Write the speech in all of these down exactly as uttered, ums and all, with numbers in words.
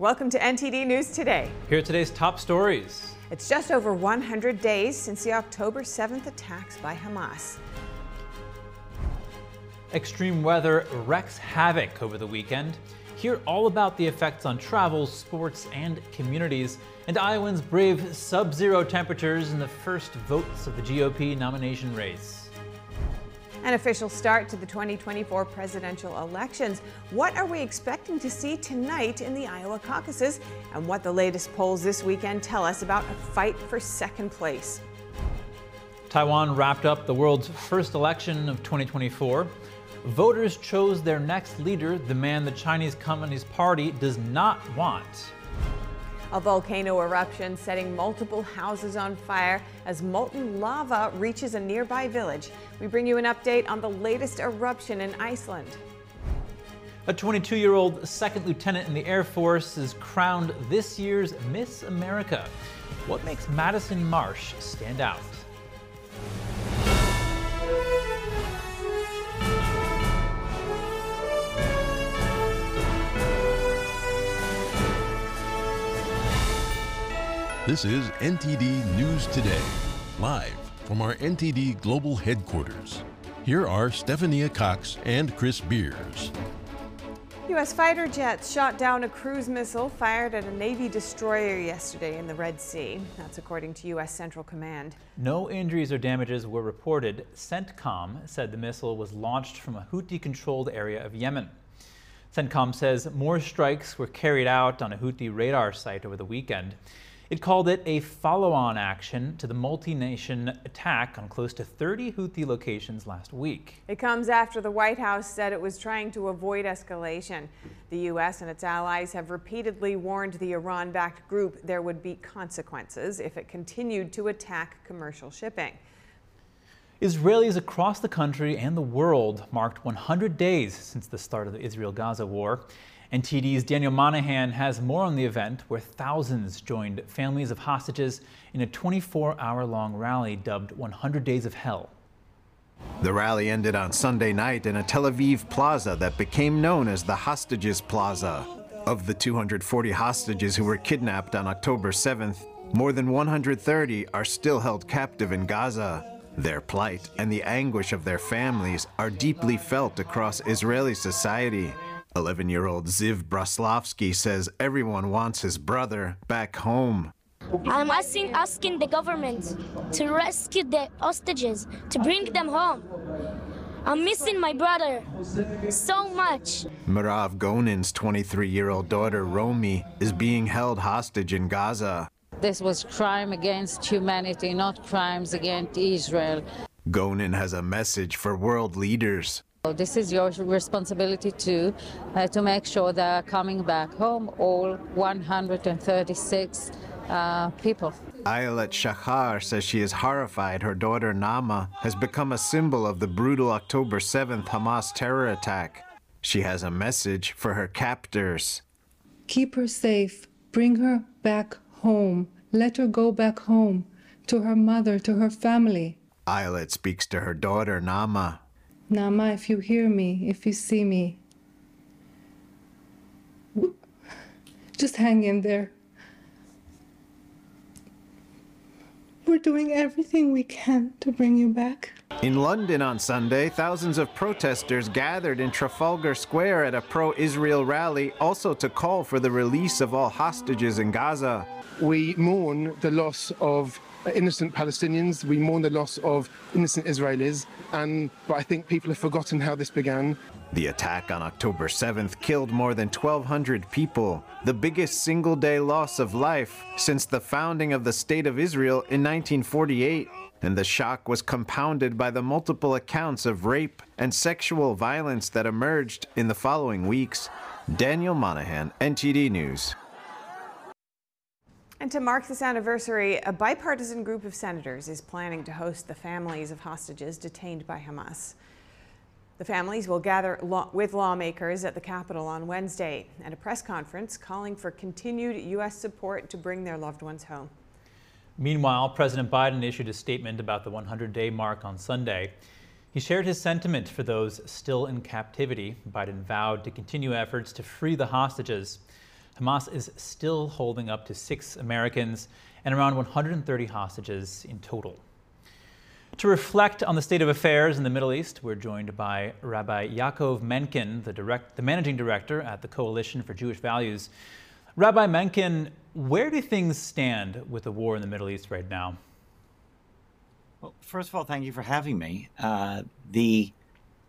Welcome to N T D News Today. Here are today's top stories. It's just over one hundred days since the October seventh attacks by Hamas. Extreme weather wrecks havoc over the weekend. Hear all about the effects on travel, sports, and communities. And Iowans brave sub-zero temperatures in the first votes of the G O P nomination race. An official start to the twenty twenty-four presidential elections. What are we expecting to see tonight in the Iowa caucuses? And what the latest polls this weekend tell us about a fight for second place. Taiwan wrapped up the world's first election of twenty twenty-four. Voters chose their next leader, the man the Chinese Communist Party does not want. A volcano eruption setting multiple houses on fire as molten lava reaches a nearby village. We bring you an update on the latest eruption in Iceland. A twenty-two-year-old second lieutenant in the Air Force is crowned this year's Miss America. What makes Madison Marsh stand out? This is N T D News Today, live from our N T D Global Headquarters. Here are Stephania Cox and Chris Beers. U S fighter jets shot down a cruise missile fired at a Navy destroyer yesterday in the Red Sea. That's according to U S Central Command. No injuries or damages were reported. CENTCOM said the missile was launched from a Houthi-controlled area of Yemen. CENTCOM says more strikes were carried out on a Houthi radar site over the weekend. It called it a follow-on action to the multi-nation attack on close to thirty Houthi locations last week. It comes after the White House said it was trying to avoid escalation. The U S and its allies have repeatedly warned the Iran-backed group there would be consequences if it continued to attack commercial shipping. Israelis across the country and the world marked one hundred days since the start of the Israel-Gaza war. N T D's Daniel Monahan has more on the event, where thousands joined families of hostages in a twenty-four-hour-long rally dubbed one hundred Days of Hell. The rally ended on Sunday night in a Tel Aviv plaza that became known as the Hostages Plaza. Of the two hundred forty hostages who were kidnapped on October seventh, more than one hundred thirty are still held captive in Gaza. Their plight and the anguish of their families are deeply felt across Israeli society. eleven-year-old Ziv Braslovsky says everyone wants his brother back home. I'm asking, asking the government to rescue the hostages, to bring them home. I'm missing my brother so much. Merav Gonin's twenty-three-year-old daughter, Romi, is being held hostage in Gaza. This was crime against humanity, not crimes against Israel. Gonin has a message for world leaders. This is your responsibility too, uh, to make sure they're coming back home, all one hundred thirty-six uh, people. Ayelet Shachar says she is horrified her daughter Nama has become a symbol of the brutal October seventh Hamas terror attack. She has a message for her captors. Keep her safe. Bring her back home. Let her go back home to her mother, to her family. Ayelet speaks to her daughter Nama. Nama, if you hear me, if you see me, just hang in there. We're doing everything we can to bring you back. In London on Sunday, thousands of protesters gathered in Trafalgar Square at a pro-Israel rally, also to call for the release of all hostages in Gaza. We mourn the loss of innocent Palestinians, we mourn the loss of innocent Israelis, and but I think people have forgotten how this began. The attack on October seventh killed more than twelve hundred people, the biggest single-day loss of life since the founding of the State of Israel in nineteen forty-eight. And the shock was compounded by the multiple accounts of rape and sexual violence that emerged in the following weeks. Daniel Monahan, N T D News. And to mark this anniversary, a bipartisan group of senators is planning to host the families of hostages detained by Hamas. The families will gather law with lawmakers at the Capitol on Wednesday at a press conference calling for continued U S support to bring their loved ones home. Meanwhile, President Biden issued a statement about the one hundred day mark on Sunday. He shared his sentiment for those still in captivity. Biden vowed to continue efforts to free the hostages. Hamas is still holding up to six Americans and around one hundred thirty hostages in total. To reflect on the state of affairs in the Middle East, we're joined by Rabbi Yaakov Menken, the, direct, the managing director at the Coalition for Jewish Values. Rabbi Menken, where do things stand with the war in the Middle East right now? Well, first of all, thank you for having me. Uh, the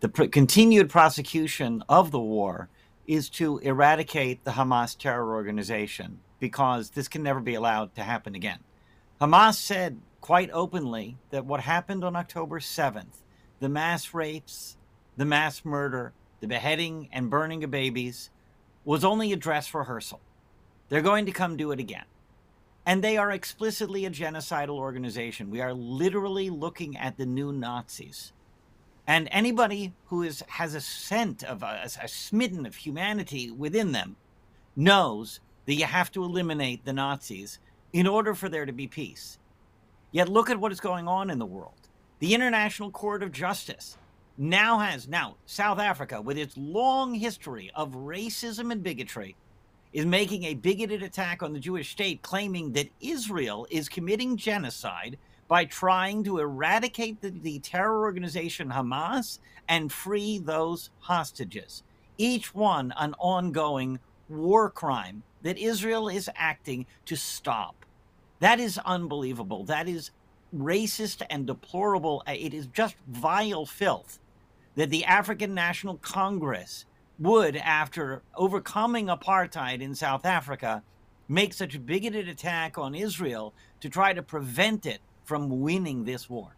the pr- continued prosecution of the war is to eradicate the Hamas terror organization, because this can never be allowed to happen again. Hamas said quite openly that what happened on October seventh, the mass rapes, the mass murder, the beheading and burning of babies, was only a dress rehearsal. They're going to come do it again. And they are explicitly a genocidal organization. We are literally looking at the new Nazis. And anybody who is, has a scent of a, a smitten of humanity within them knows that you have to eliminate the Nazis in order for there to be peace. Yet look at what is going on in the world. The International Court of Justice now has, now South Africa, with its long history of racism and bigotry, is making a bigoted attack on the Jewish state, claiming that Israel is committing genocide by trying to eradicate the, the terror organization Hamas and free those hostages. Each one an ongoing war crime that Israel is acting to stop. That is unbelievable. That is racist and deplorable. It is just vile filth that the African National Congress would, after overcoming apartheid in South Africa, make such a bigoted attack on Israel to try to prevent it from winning this war.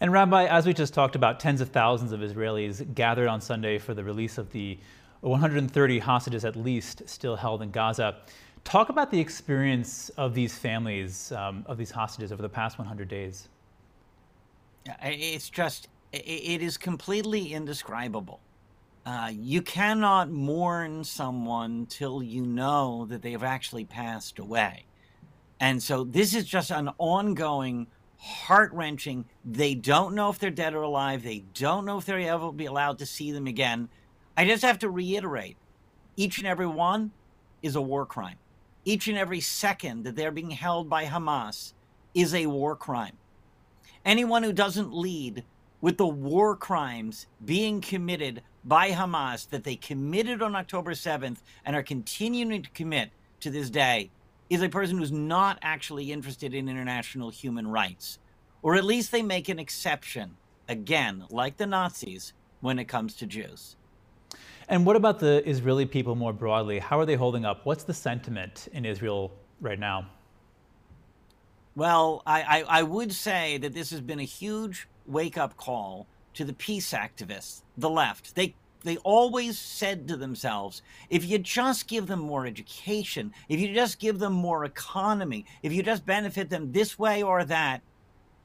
And Rabbi, as we just talked about, tens of thousands of Israelis gathered on Sunday for the release of the one hundred thirty hostages at least still held in Gaza. Talk about the experience of these families, um, of these hostages over the past one hundred days. It's just, it is completely indescribable. Uh, you cannot mourn someone till you know that they have actually passed away. And so this is just an ongoing, heart-wrenching, they don't know if they're dead or alive. They don't know if they'll ever be allowed to see them again. I just have to reiterate, each and every one is a war crime. Each and every second that they're being held by Hamas is a war crime. Anyone who doesn't lead with the war crimes being committed by Hamas that they committed on October seventh and are continuing to commit to this day is a person who's not actually interested in international human rights. Or at least they make an exception, again, like the Nazis, when it comes to Jews. And what about the Israeli people more broadly? How are they holding up? What's the sentiment in Israel right now? Well, I, I, I would say that this has been a huge wake-up call to the peace activists, the left. They, they always said to themselves, if you just give them more education, if you just give them more economy, if you just benefit them this way or that,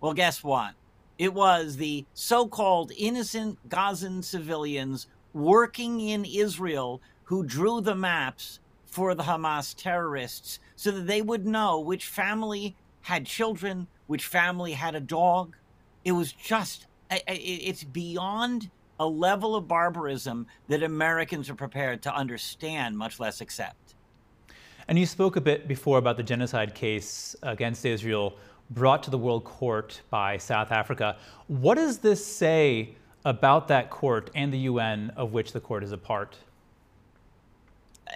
well, guess what? It was the so-called innocent Gazan civilians working in Israel who drew the maps for the Hamas terrorists so that they would know which family had children, which family had a dog. It was just, it's beyond a level of barbarism that Americans are prepared to understand, much less accept. And you spoke a bit before about the genocide case against Israel brought to the World Court by South Africa. What does this say about that court and the U N, of which the court is a part?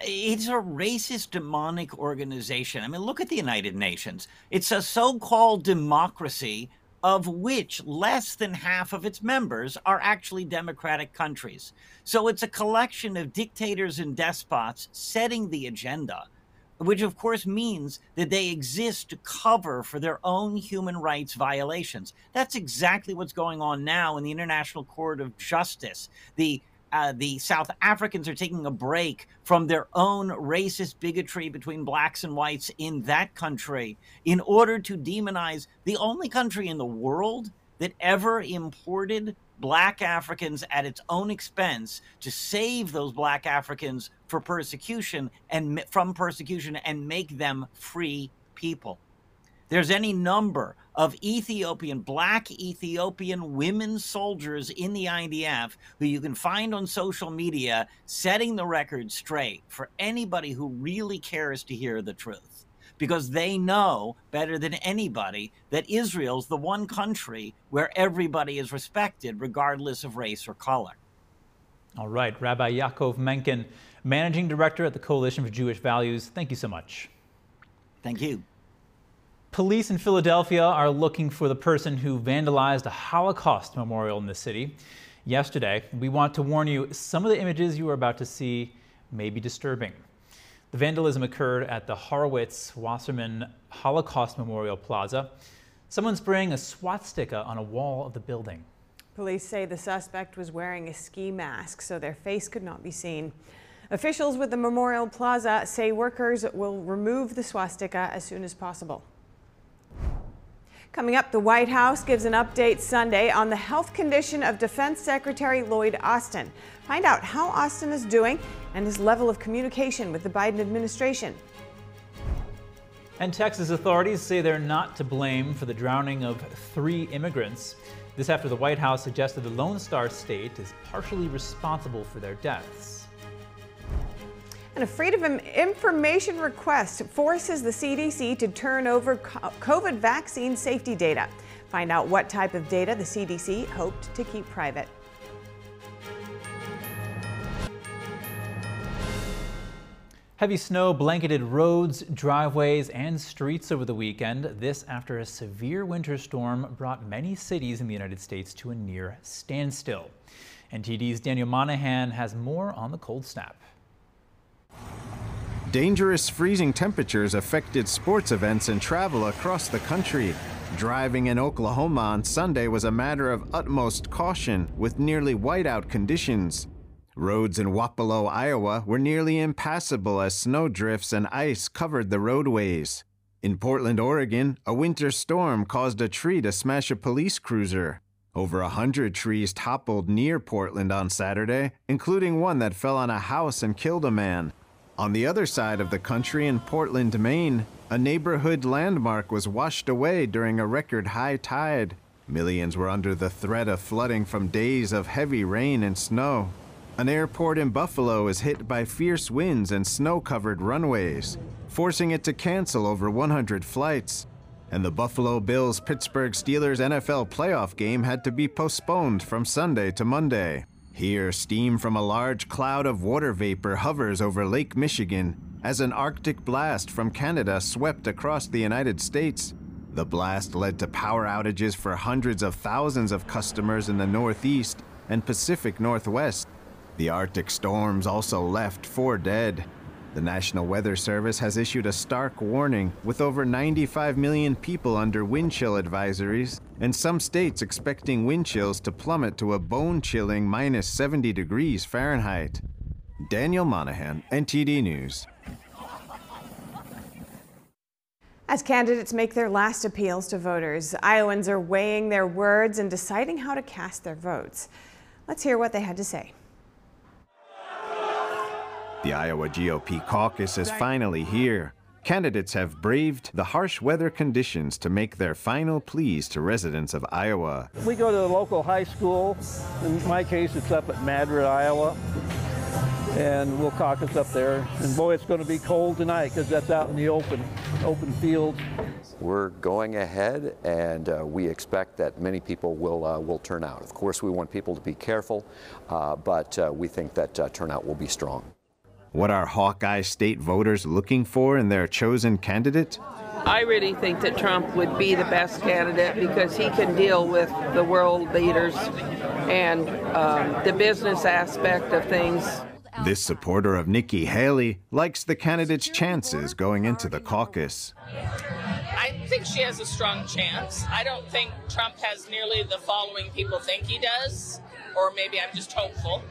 It's a racist, demonic organization. I mean, look at the United Nations. It's a so-called democracy of which less than half of its members are actually democratic countries. So it's a collection of dictators and despots setting the agenda, which of course means that they exist to cover for their own human rights violations. That's exactly what's going on now in the International Court of Justice. The uh, the South Africans are taking a break from their own racist bigotry between blacks and whites in that country in order to demonize the only country in the world that ever imported black Africans at its own expense to save those black Africans for persecution and from persecution and make them free people. There's any number of Ethiopian, black Ethiopian women soldiers in the I D F who you can find on social media setting the record straight for anybody who really cares to hear the truth, because they know better than anybody that Israel's the one country where everybody is respected regardless of race or color. All right, Rabbi Yaakov Menken, Managing Director at the Coalition for Jewish Values, thank you so much. Thank you. Police in Philadelphia are looking for the person who vandalized a Holocaust memorial in the city yesterday. We want to warn you, some of the images you are about to see may be disturbing. The vandalism occurred at the Horowitz-Wasserman Holocaust Memorial Plaza. Someone spraying a swastika on a wall of the building. Police say the suspect was wearing a ski mask, so their face could not be seen. Officials with the Memorial Plaza say workers will remove the swastika as soon as possible. Coming up, the White House gives an update Sunday on the health condition of Defense Secretary Lloyd Austin. Find out how Austin is doing and his level of communication with the Biden administration. And Texas authorities say they're not to blame for the drowning of three immigrants. This after the White House suggested the Lone Star State is partially responsible for their deaths. And a Freedom of Information request forces the C D C to turn over COVID vaccine safety data. Find out what type of data the C D C hoped to keep private. Heavy snow blanketed roads, driveways, and streets over the weekend. This after a severe winter storm brought many cities in the United States to a near standstill. N T D's Daniel Monahan has more on the cold snap. Dangerous freezing temperatures affected sports events and travel across the country. Driving in Oklahoma on Sunday was a matter of utmost caution with nearly whiteout conditions. Roads in Wapello, Iowa were nearly impassable as snowdrifts and ice covered the roadways. In Portland, Oregon, a winter storm caused a tree to smash a police cruiser. Over a hundred trees toppled near Portland on Saturday, including one that fell on a house and killed a man. On the other side of the country in Portland, Maine, a neighborhood landmark was washed away during a record high tide. Millions were under the threat of flooding from days of heavy rain and snow. An airport in Buffalo is hit by fierce winds and snow-covered runways, forcing it to cancel over one hundred flights. And the Buffalo Bills-Pittsburgh Steelers N F L playoff game had to be postponed from Sunday to Monday. Here, steam from a large cloud of water vapor hovers over Lake Michigan as an Arctic blast from Canada swept across the United States. The blast led to power outages for hundreds of thousands of customers in the Northeast and Pacific Northwest. The Arctic storms also left four dead. The National Weather Service has issued a stark warning with over ninety-five million people under wind chill advisories and some states expecting wind chills to plummet to a bone-chilling minus seventy degrees Fahrenheit. Daniel Monahan, N T D News. As candidates make their last appeals to voters, Iowans are weighing their words and deciding how to cast their votes. Let's hear what they had to say. The Iowa G O P caucus is finally here. Candidates have braved the harsh weather conditions to make their final pleas to residents of Iowa. We go to the local high school. In my case, it's up at Madrid, Iowa. And we'll caucus up there. And boy, it's going to be cold tonight because that's out in the open, open fields. We're going ahead, and uh, we expect that many people will uh, will turn out. Of course, we want people to be careful, uh, but uh, we think that uh, turnout will be strong. What are Hawkeye State voters looking for in their chosen candidate? I really think that Trump would be the best candidate because he can deal with the world leaders and um, the business aspect of things. This supporter of Nikki Haley likes the candidate's chances going into the caucus. I think she has a strong chance. I don't think Trump has nearly the following people think he does, or maybe I'm just hopeful.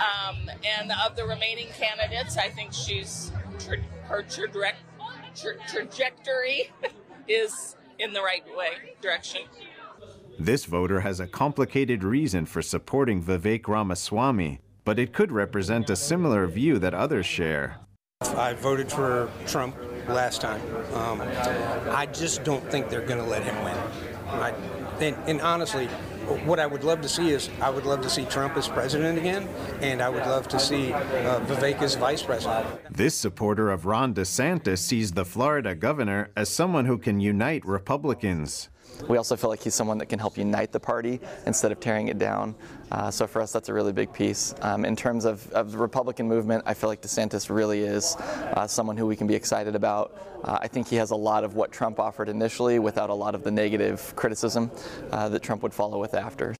Um, and of the remaining candidates, I think she's tra her tra tra trajectory is in the right way, direction. This voter has a complicated reason for supporting Vivek Ramaswamy, but it could represent a similar view that others share. I voted for Trump last time. Um, I just don't think they're going to let him win. I, and, and honestly, what I would love to see is I would love to see Trump as president again, and I would love to see uh, Vivek as vice president. This supporter of Ron DeSantis sees the Florida governor as someone who can unite Republicans. We also feel like he's someone that can help unite the party instead of tearing it down. Uh, so for us, that's a really big piece. Um, in terms of, of the Republican movement, I feel like DeSantis really is uh, someone who we can be excited about. Uh, I think he has a lot of what Trump offered initially without a lot of the negative criticism uh, that Trump would follow with after.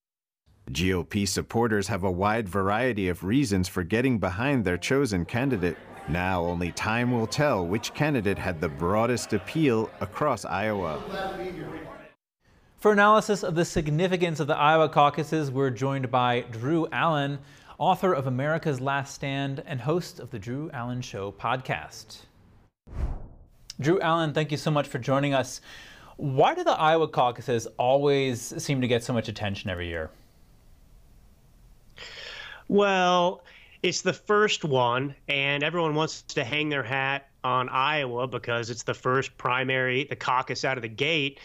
G O P supporters have a wide variety of reasons for getting behind their chosen candidate. Now only time will tell which candidate had the broadest appeal across Iowa. For analysis of the significance of the Iowa caucuses, we're joined by Drew Allen, author of America's Last Stand and host of the Drew Allen Show podcast. Drew Allen, thank you so much for joining us. Why do the Iowa caucuses always seem to get so much attention every year? Well, it's the first one, and everyone wants to hang their hat on Iowa because it's the first primary, the caucus out of the gate.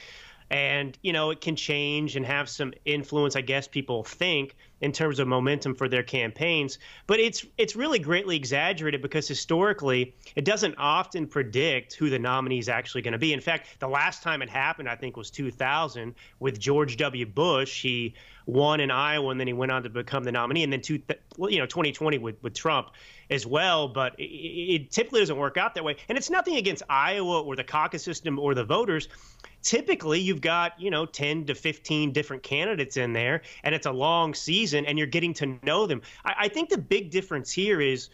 And, you know, it can change and have some influence, I guess people think, in terms of momentum for their campaigns. But it's it's really greatly exaggerated because historically, it doesn't often predict who the nominee is actually going to be. In fact, the last time it happened, I think, was two thousand with George W. Bush. He won in Iowa, and then he went on to become the nominee. And then, two, you know, twenty twenty with, with Trump as well. But it, it typically doesn't work out that way. And it's nothing against Iowa or the caucus system or the voters. Typically, you've got, you know, ten to fifteen different candidates in there, and it's a long season, and you're getting to know them. I, I think the big difference here is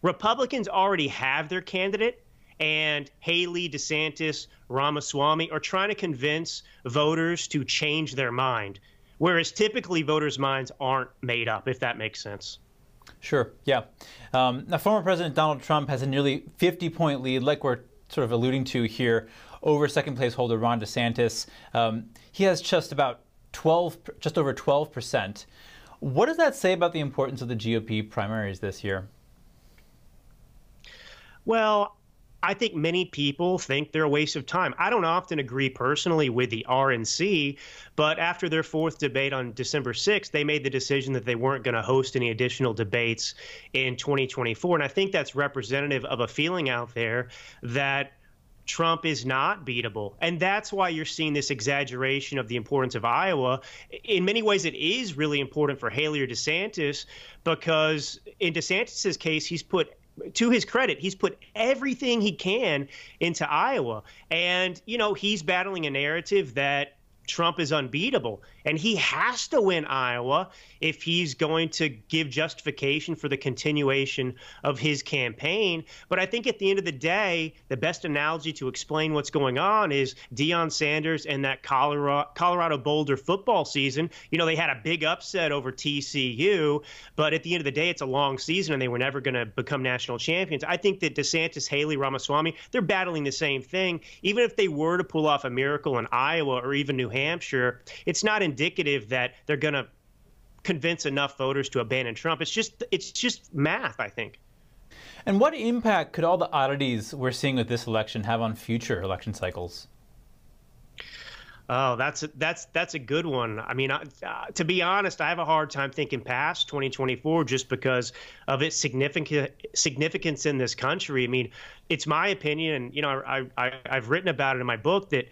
Republicans already have their candidate, and Haley, DeSantis, Ramaswamy are trying to convince voters to change their mind, whereas typically voters' minds aren't made up, if that makes sense. Sure, yeah. Um, now, former President Donald Trump has a nearly fifty point lead, like we're sort of alluding to here, over second place holder Ron DeSantis. Um, he has just about twelve, just over twelve percent. What does that say about the importance of the G O P primaries this year? Well, I think many people think they're a waste of time. I don't often agree personally with the R N C, but after their fourth debate on December sixth, they made the decision that they weren't going to host any additional debates in twenty twenty-four. And I think that's representative of a feeling out there that Trump is not beatable. And that's why you're seeing this exaggeration of the importance of Iowa. In many ways, it is really important for Haley or DeSantis because in DeSantis's case, he's put, to his credit, he's put everything he can into Iowa. And, you know, he's battling a narrative that Trump is unbeatable, and he has to win Iowa if he's going to give justification for the continuation of his campaign. But I think at the end of the day, the best analogy to explain what's going on is Deion Sanders and that Colorado, Colorado Boulder football season. You know, they had a big upset over T C U, but at the end of the day, it's a long season, and they were never going to become national champions. I think that DeSantis, Haley, Ramaswamy, they're battling the same thing. Even if they were to pull off a miracle in Iowa or even New Hampshire, it's not indicative that they're going to convince enough voters to abandon Trump. It's just it's just math, I think. And what impact could all the oddities we're seeing with this election have on future election cycles? Oh, that's a, that's that's a good one. I mean, uh, to be honest, I have a hard time thinking past twenty twenty-four just because of its significant significance in this country. I mean, it's my opinion, and you know, I, I I've written about it in my book that,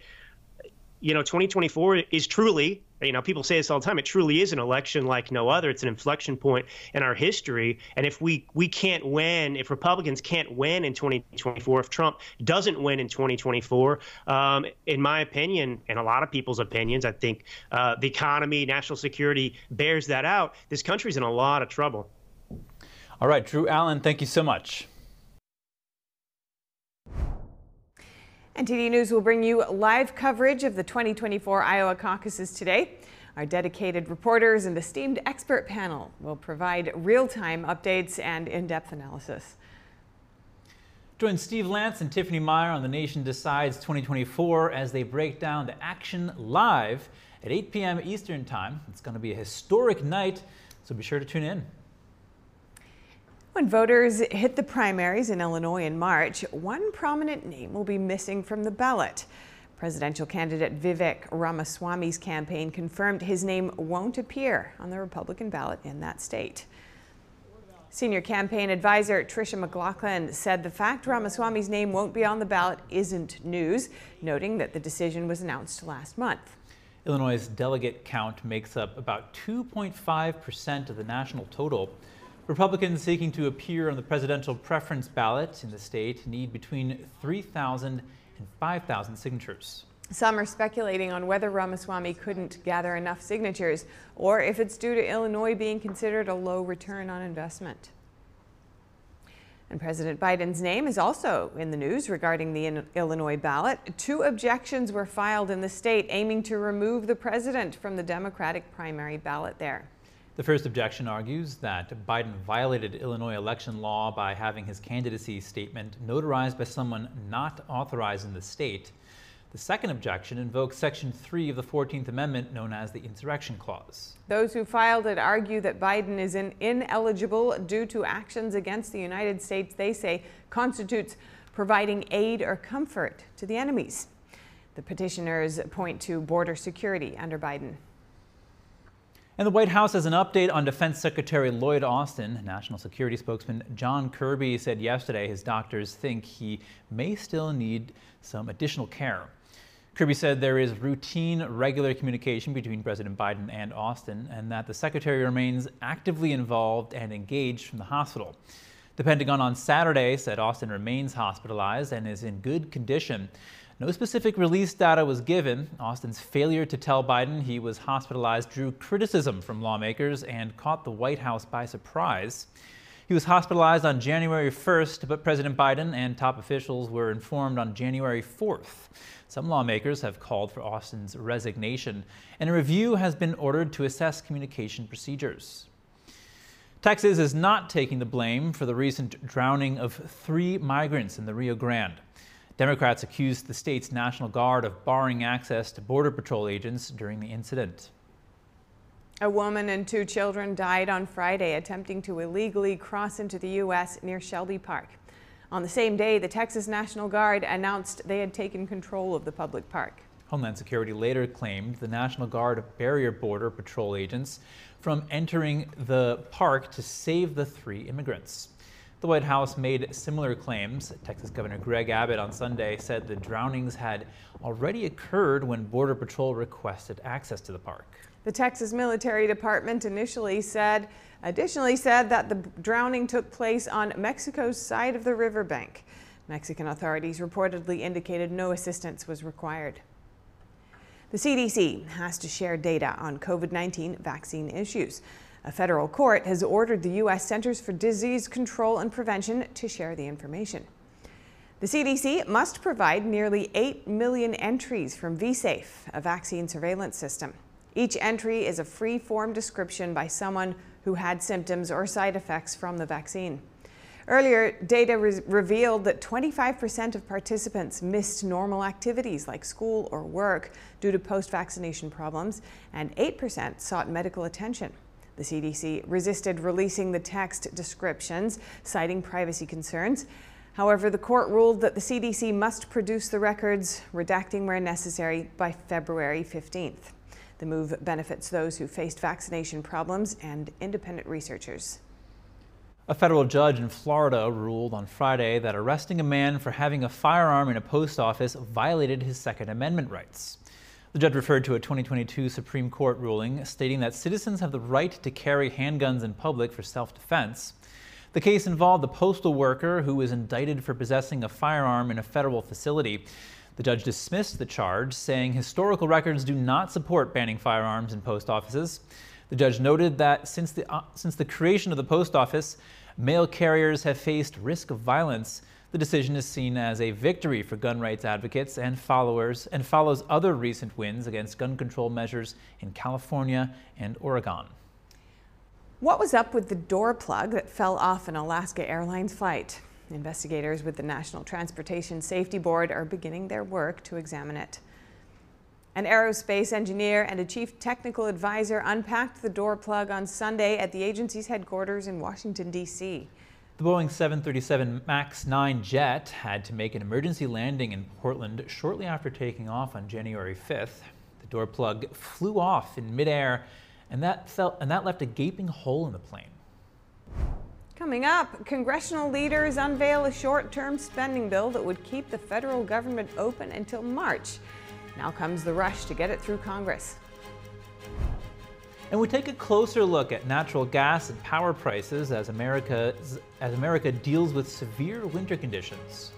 you know, twenty twenty-four is truly, you know, people say this all the time, it truly is an election like no other. It's an inflection point in our history. And if we, we can't win, if Republicans can't win in twenty twenty-four, if Trump doesn't win in twenty twenty-four, um, in my opinion, and a lot of people's opinions, I think uh, the economy, national security bears that out. This country's in a lot of trouble. All right, Drew Allen, thank you so much. N T D News will bring you live coverage of the twenty twenty-four Iowa caucuses today. Our dedicated reporters and esteemed expert panel will provide real-time updates and in-depth analysis. Join Steve Lance and Tiffany Meyer on The Nation Decides twenty twenty-four as they break down the action live at eight p m Eastern Time. It's going to be a historic night, so be sure to tune in. When voters hit the primaries in Illinois in March, one prominent name will be missing from the ballot. Presidential candidate Vivek Ramaswamy's campaign confirmed his name won't appear on the Republican ballot in that state. Senior campaign advisor Tricia McLaughlin said the fact Ramaswamy's name won't be on the ballot isn't news, noting that the decision was announced last month. Illinois' delegate count makes up about two point five percent of the national total. Republicans seeking to appear on the presidential preference ballot in the state need between three thousand and five thousand signatures. Some are speculating on whether Ramaswamy couldn't gather enough signatures or if it's due to Illinois being considered a low return on investment. And President Biden's name is also in the news regarding the Illinois ballot. Two objections were filed in the state aiming to remove the president from the Democratic primary ballot there. The first objection argues that Biden violated Illinois election law by having his candidacy statement notarized by someone not authorized in the state. The second objection invokes Section three of the fourteenth Amendment, known as the Insurrection Clause. Those who filed it argue that Biden is ineligible due to actions against the United States they say constitutes providing aid or comfort to the enemies. The petitioners point to border security under Biden. And the White House has an update on Defense Secretary Lloyd Austin. National Security spokesman John Kirby said yesterday his doctors think he may still need some additional care. Kirby said there is routine, regular communication between President Biden and Austin, and that the secretary remains actively involved and engaged from the hospital. The Pentagon on Saturday said Austin remains hospitalized and is in good condition. No specific release data was given. Austin's failure to tell Biden he was hospitalized drew criticism from lawmakers and caught the White House by surprise. He was hospitalized on January first, but President Biden and top officials were informed on January fourth. Some lawmakers have called for Austin's resignation, and a review has been ordered to assess communication procedures. Texas is not taking the blame for the recent drowning of three migrants in the Rio Grande. Democrats accused the state's National Guard of barring access to Border Patrol agents during the incident. A woman and two children died on Friday attempting to illegally cross into the U S near Shelby Park. On the same day, the Texas National Guard announced they had taken control of the public park. Homeland Security later claimed the National Guard barred Border Patrol agents from entering the park to save the three immigrants. The White House made similar claims. Texas Governor Greg Abbott on Sunday said the drownings had already occurred when Border Patrol requested access to the park. The Texas Military Department initially said, additionally said that the drowning took place on Mexico's side of the riverbank. Mexican authorities reportedly indicated no assistance was required. The C D C has to share data on COVID nineteen vaccine issues. A federal court has ordered the U S Centers for Disease Control and Prevention to share the information. The C D C must provide nearly eight million entries from V SAFE, a vaccine surveillance system. Each entry is a free-form description by someone who had symptoms or side effects from the vaccine. Earlier, data re- revealed that twenty-five percent of participants missed normal activities like school or work due to post-vaccination problems, and eight percent sought medical attention. The C D C resisted releasing the text descriptions, citing privacy concerns. However, the court ruled that the C D C must produce the records, redacting where necessary, by February fifteenth. The move benefits those who faced vaccination problems and independent researchers. A federal judge in Florida ruled on Friday that arresting a man for having a firearm in a post office violated his Second Amendment rights. The judge referred to a twenty twenty-two Supreme Court ruling stating that citizens have the right to carry handguns in public for self-defense. The case involved a postal worker who was indicted for possessing a firearm in a federal facility. The judge dismissed the charge, saying historical records do not support banning firearms in post offices. The judge noted that since the, uh, since the creation of the post office, mail carriers have faced risk of violence. The decision is seen as a victory for gun rights advocates and followers and follows other recent wins against gun control measures in California and Oregon. What was up with the door plug that fell off an Alaska Airlines flight? Investigators with the National Transportation Safety Board are beginning their work to examine it. An aerospace engineer and a chief technical advisor unpacked the door plug on Sunday at the agency's headquarters in Washington, D C The Boeing seven thirty-seven MAX nine jet had to make an emergency landing in Portland shortly after taking off on January fifth. The door plug flew off in midair, and that, felt, and that left a gaping hole in the plane. Coming up, congressional leaders unveil a short-term spending bill that would keep the federal government open until March. Now comes the rush to get it through Congress. And we take a closer look at natural gas and power prices as America, as America deals with severe winter conditions.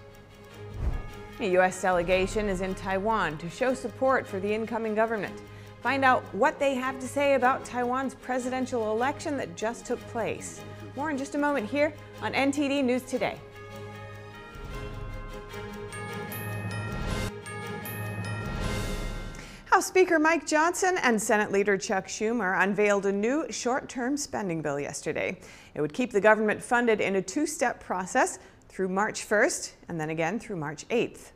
A U S delegation is in Taiwan to show support for the incoming government. Find out what they have to say about Taiwan's presidential election that just took place. More in just a moment here on N T D News Today. House Speaker Mike Johnson and Senate Leader Chuck Schumer unveiled a new short-term spending bill yesterday. It would keep the government funded in a two-step process through March first and then again through March eighth.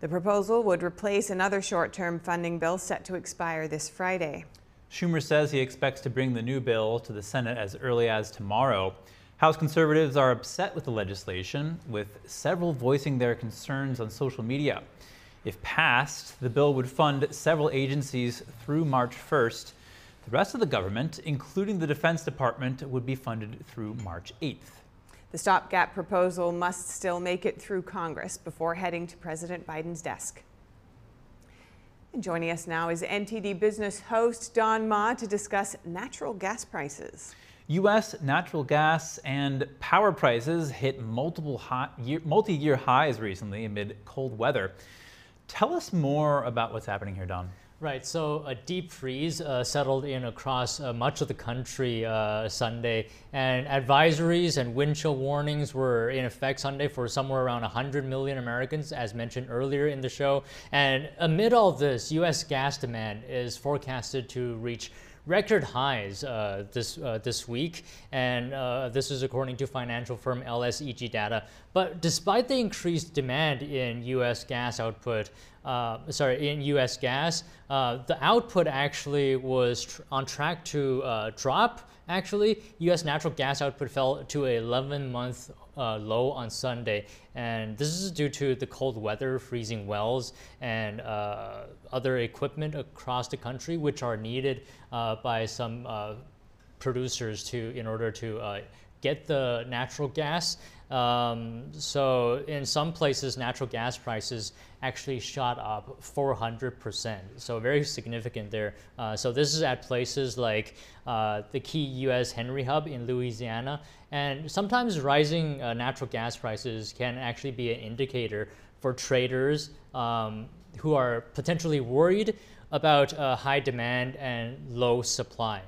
The proposal would replace another short-term funding bill set to expire this Friday. Schumer says he expects to bring the new bill to the Senate as early as tomorrow. House conservatives are upset with the legislation, with several voicing their concerns on social media. If passed, the bill would fund several agencies through March first. The rest of the government, including the Defense Department, would be funded through March eighth. The stopgap proposal must still make it through Congress before heading to President Biden's desk. And joining us now is N T D Business host Don Ma to discuss natural gas prices. U S natural gas and power prices hit multiple high, multi-year highs recently amid cold weather. Tell us more about what's happening here, Don. Right, so a deep freeze uh, settled in across uh, much of the country uh, Sunday, and advisories and wind chill warnings were in effect Sunday for somewhere around one hundred million Americans, as mentioned earlier in the show. And amid all this, U S gas demand is forecasted to reach record highs uh, this uh, this week, and uh, this is according to financial firm L S E G data. But despite the increased demand in U S gas output, uh, sorry, in U S gas, uh, the output actually was tr on track to uh, drop. Actually, U S natural gas output fell to an eleven month uh, low on Sunday, and this is due to the cold weather, freezing wells, and uh, other equipment across the country, which are needed uh, by some uh, producers to in order to uh, get the natural gas. Um, so in some places, natural gas prices actually shot up four hundred percent. So very significant there. Uh, so this is at places like uh, the key U S Henry Hub in Louisiana. And sometimes rising uh, natural gas prices can actually be an indicator for traders um, who are potentially worried about uh, high demand and low supply.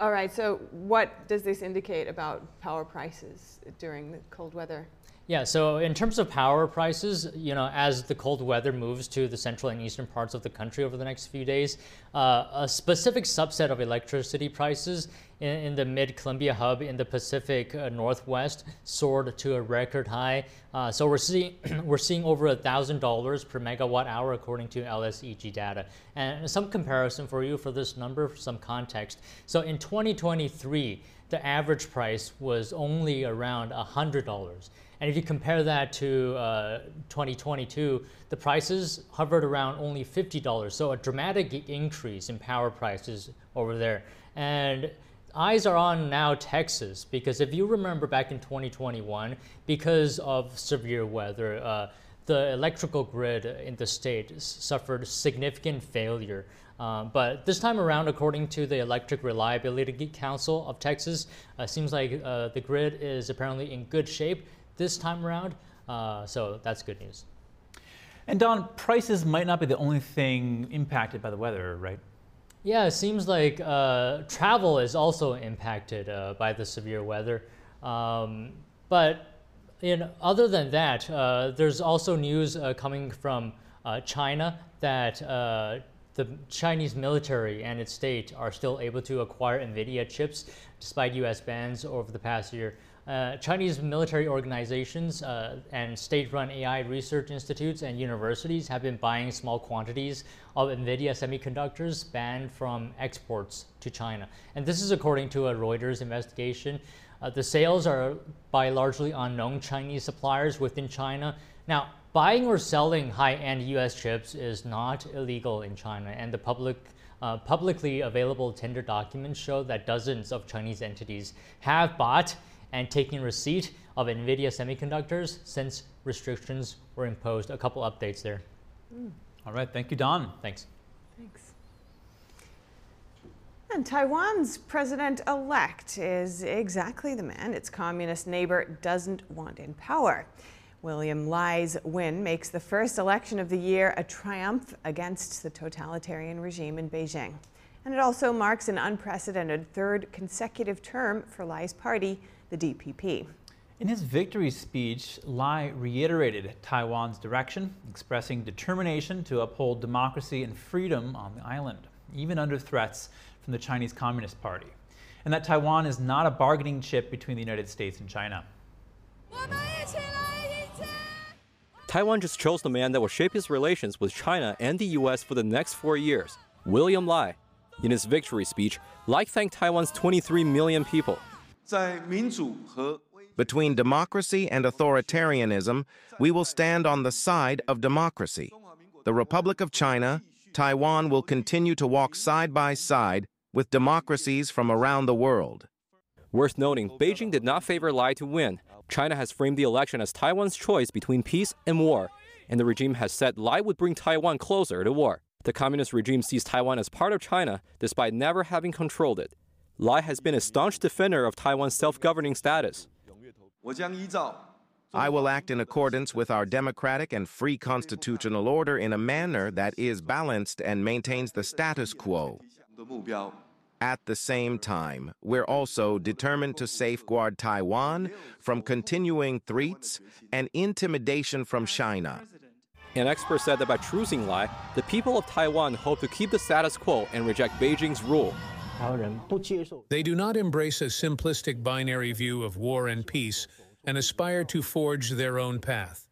All right, so what does this indicate about power prices during the cold weather? Yeah, so in terms of power prices, you know, as the cold weather moves to the central and eastern parts of the country over the next few days, uh, a specific subset of electricity prices in, in the Mid-Columbia hub in the Pacific uh, Northwest soared to a record high. Uh, so we're seeing we're seeing over a thousand dollars per megawatt hour according to L S E G data. And some comparison for you for this number, for some context. So in twenty twenty-three, the average price was only around a hundred dollars. And if you compare that to uh, twenty twenty-two, the prices hovered around only fifty dollars. So a dramatic increase in power prices over there. And eyes are on now Texas, because if you remember back in twenty twenty-one, because of severe weather, uh, the electrical grid in the state suffered significant failure. Um, but this time around, according to the Electric Reliability Council of Texas, it uh, seems like uh, the grid is apparently in good shape this time around, uh, so that's good news. And Don, prices might not be the only thing impacted by the weather, right? Yeah, it seems like uh, travel is also impacted uh, by the severe weather. Um, but in, other than that, uh, there's also news uh, coming from uh, China that uh, the Chinese military and its state are still able to acquire NVIDIA chips despite U S bans over the past year. Uh, Chinese military organizations uh, and state-run A I research institutes and universities have been buying small quantities of NVIDIA semiconductors banned from exports to China. And this is according to a Reuters investigation. Uh, the sales are by largely unknown Chinese suppliers within China. Now, buying or selling high-end U S chips is not illegal in China, and the public Uh, publicly available tender documents show that dozens of Chinese entities have bought and taken receipt of NVIDIA semiconductors since restrictions were imposed. A couple updates there. Mm. All right. Thank you, Don. Thanks. Thanks. And Taiwan's president-elect is exactly the man its communist neighbor doesn't want in power. William Lai's win makes the first election of the year a triumph against the totalitarian regime in Beijing. And it also marks an unprecedented third consecutive term for Lai's party, the D P P. In his victory speech, Lai reiterated Taiwan's direction, expressing determination to uphold democracy and freedom on the island, even under threats from the Chinese Communist Party, and that Taiwan is not a bargaining chip between the United States and China. Taiwan just chose the man that will shape its relations with China and the U S for the next four years, William Lai. In his victory speech, Lai thanked Taiwan's twenty-three million people. Between democracy and authoritarianism, we will stand on the side of democracy. The Republic of China, Taiwan will continue to walk side by side with democracies from around the world. Worth noting, Beijing did not favor Lai to win. China has framed the election as Taiwan's choice between peace and war, and the regime has said Lai would bring Taiwan closer to war. The communist regime sees Taiwan as part of China, despite never having controlled it. Lai has been a staunch defender of Taiwan's self-governing status. I will act in accordance with our democratic and free constitutional order in a manner that is balanced and maintains the status quo. At the same time, we're also determined to safeguard Taiwan from continuing threats and intimidation from China. An expert said that by choosing Lai, the people of Taiwan hope to keep the status quo and reject Beijing's rule. They do not embrace a simplistic binary view of war and peace and aspire to forge their own path.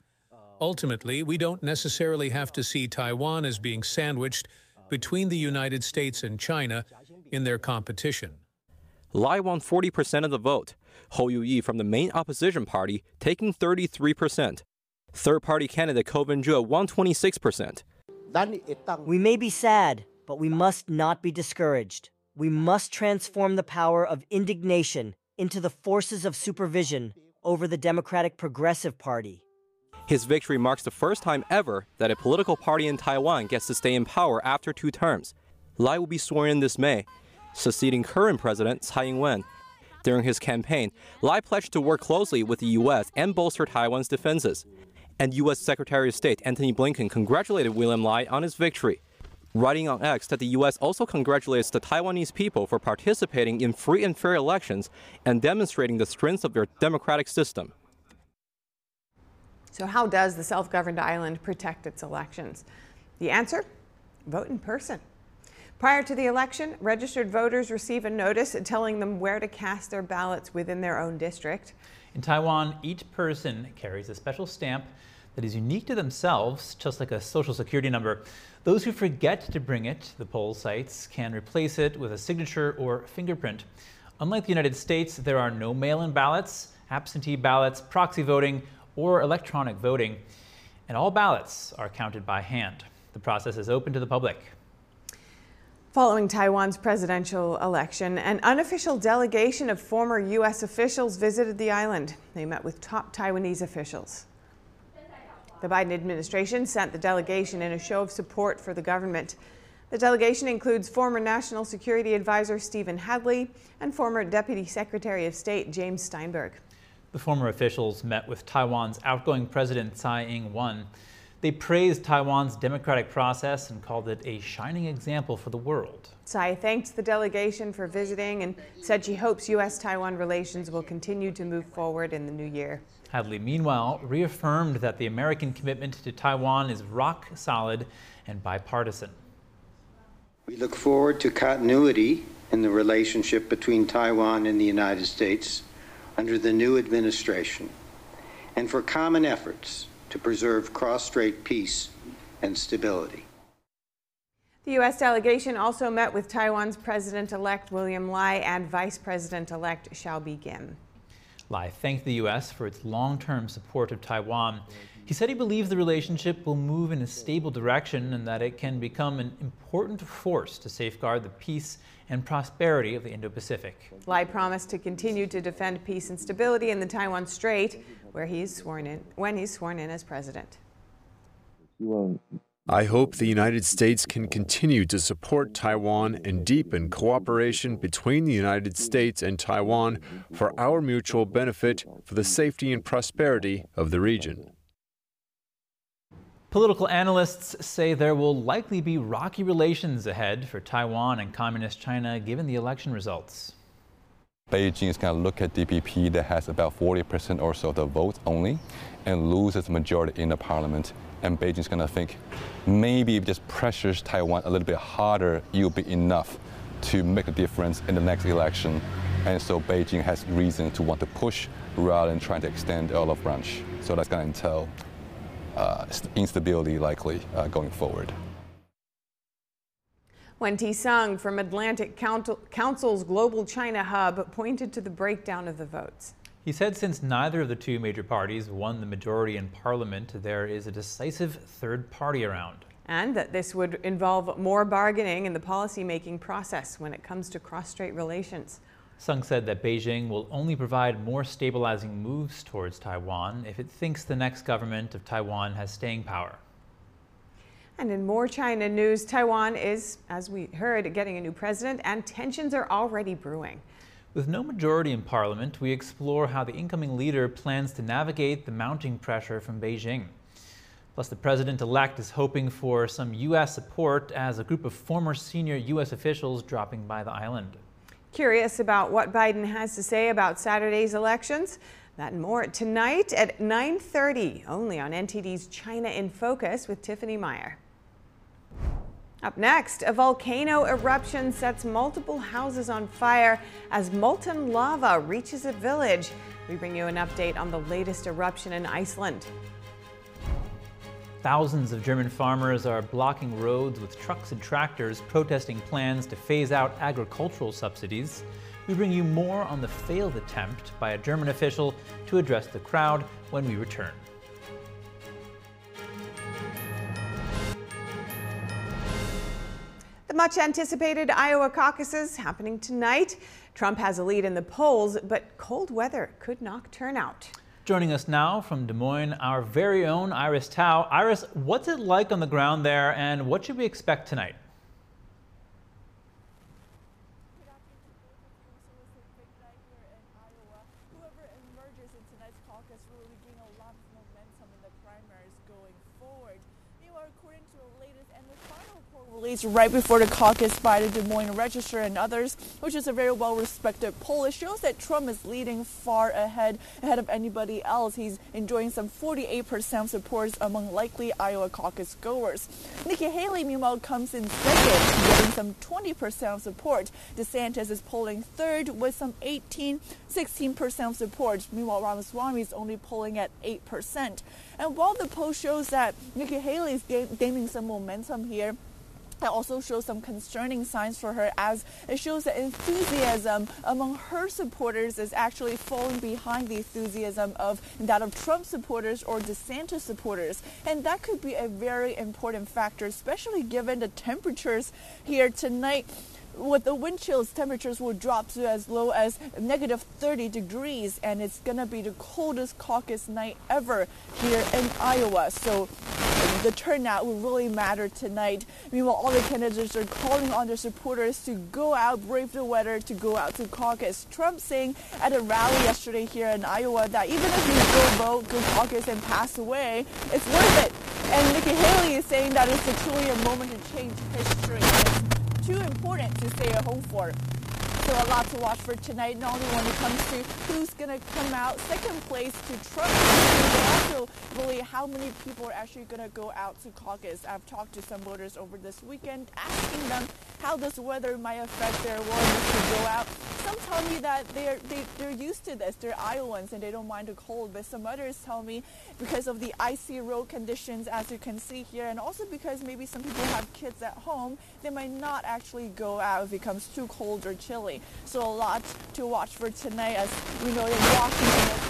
Ultimately, we don't necessarily have to see Taiwan as being sandwiched between the United States and China in their competition. Lai won forty percent of the vote, Ho Yu-yi from the main opposition party taking thirty-three percent. Third-party candidate Ko Wen-jue won twenty-six percent. We may be sad, but we must not be discouraged. We must transform the power of indignation into the forces of supervision over the Democratic Progressive Party. His victory marks the first time ever that a political party in Taiwan gets to stay in power after two terms. Lai will be sworn in this May, succeeding current president Tsai Ing-wen. During his campaign, Lai pledged to work closely with the U S and bolster Taiwan's defenses. And U S Secretary of State Antony Blinken congratulated William Lai on his victory, writing on X that the U S also congratulates the Taiwanese people for participating in free and fair elections and demonstrating the strengths of their democratic system. So how does the self-governed island protect its elections? The answer? Vote in person. Prior to the election, registered voters receive a notice telling them where to cast their ballots within their own district. In Taiwan, each person carries a special stamp that is unique to themselves, just like a social security number. Those who forget to bring it to the poll sites can replace it with a signature or fingerprint. Unlike the United States, there are no mail-in ballots, absentee ballots, proxy voting, or electronic voting, and all ballots are counted by hand. The process is open to the public. Following Taiwan's presidential election, an unofficial delegation of former U S officials visited the island. They met with top Taiwanese officials. The Biden administration sent the delegation in a show of support for the government. The delegation includes former National Security Advisor Stephen Hadley and former Deputy Secretary of State James Steinberg. The former officials met with Taiwan's outgoing president, Tsai Ing-wen. They praised Taiwan's democratic process and called it a shining example for the world. Tsai thanked the delegation for visiting and said she hopes U S Taiwan relations will continue to move forward in the new year. Hadley, meanwhile, reaffirmed that the American commitment to Taiwan is rock solid and bipartisan. We look forward to continuity in the relationship between Taiwan and the United States under the new administration, and for common efforts to preserve cross-strait peace and stability. The U S delegation also met with Taiwan's president-elect William Lai and vice president-elect Xiaobi Gim. Lai thanked the U S for its long-term support of Taiwan. He said he believes the relationship will move in a stable direction and that it can become an important force to safeguard the peace and prosperity of the Indo-Pacific. Lai promised to continue to defend peace and stability in the Taiwan Strait, where he's sworn in, when he's sworn in as president. I hope the United States can continue to support Taiwan and deepen cooperation between the United States and Taiwan for our mutual benefit, for the safety and prosperity of the region. Political analysts say there will likely be rocky relations ahead for Taiwan and Communist China given the election results. Beijing is going to look at D P P that has about forty percent or so of the votes only and lose its majority in the parliament. And Beijing's going to think, maybe if just pressures Taiwan a little bit harder, you'll be enough to make a difference in the next election. And so Beijing has reason to want to push rather than trying to extend the olive branch. So that's going to entail uh, instability likely uh, going forward. Wen Tisung from Atlantic Council's Global China Hub pointed to the breakdown of the votes. He said since neither of the two major parties won the majority in parliament, there is a decisive third party around. And that this would involve more bargaining in the policymaking process when it comes to cross-strait relations. Sung said that Beijing will only provide more stabilizing moves towards Taiwan if it thinks the next government of Taiwan has staying power. And in more China news, Taiwan is, as we heard, getting a new president, and tensions are already brewing. With no majority in parliament, we explore how the incoming leader plans to navigate the mounting pressure from Beijing. Plus, the president-elect is hoping for some U S support as a group of former senior U S officials dropping by the island. Curious about what Biden has to say about Saturday's elections? That and more tonight at nine thirty, only on N T D's China in Focus with Tiffany Meyer. Up next, a volcano eruption sets multiple houses on fire as molten lava reaches a village. We bring you an update on the latest eruption in Iceland. Thousands of German farmers are blocking roads with trucks and tractors, protesting plans to phase out agricultural subsidies. We bring you more on the failed attempt by a German official to address the crowd when we return. The much-anticipated Iowa caucuses happening tonight. Trump has a lead in the polls, but cold weather could knock turnout. Joining us now from Des Moines, our very own Iris Tao. Iris, what's it like on the ground there, and what should we expect tonight? Right before the caucus by the Des Moines Register and others, which is a very well-respected poll, it shows that Trump is leading far ahead ahead of anybody else. He's enjoying some forty-eight percent support among likely Iowa caucus goers. Nikki Haley, meanwhile, comes in second, getting some twenty percent support. DeSantis is polling third with some eighteen, sixteen percent support. Meanwhile, Ramaswamy is only polling at eight percent. And while the poll shows that Nikki Haley is gaining some momentum here, that also shows some concerning signs for her, as it shows that enthusiasm among her supporters is actually falling behind the enthusiasm of that of Trump supporters or DeSantis supporters. And that could be a very important factor, especially given the temperatures here tonight. With the wind chills, temperatures will drop to as low as negative thirty degrees, and it's going to be the coldest caucus night ever here in Iowa. So the turnout will really matter tonight. Meanwhile, all the candidates are calling on their supporters to go out, brave the weather, to go out to caucus. Trump saying at a rally yesterday here in Iowa that even if you go vote, go caucus, and pass away, it's worth it. And Nikki Haley is saying that it's truly a moment to change history. It's too important to stay at home for. So a lot to watch for tonight, not only when it comes to who's going to come out second place to Trump, but also really how many people are actually going to go out to caucus. I've talked to some voters over this weekend, asking them how this weather might affect their willingness to go out. Some tell me that they're, they, they're used to this. They're Iowans and they don't mind the cold. But some others tell me because of the icy road conditions, as you can see here, and also because maybe some people have kids at home, they might not actually go out if it becomes too cold or chilly. So a lot to watch for tonight, as we know in Washington,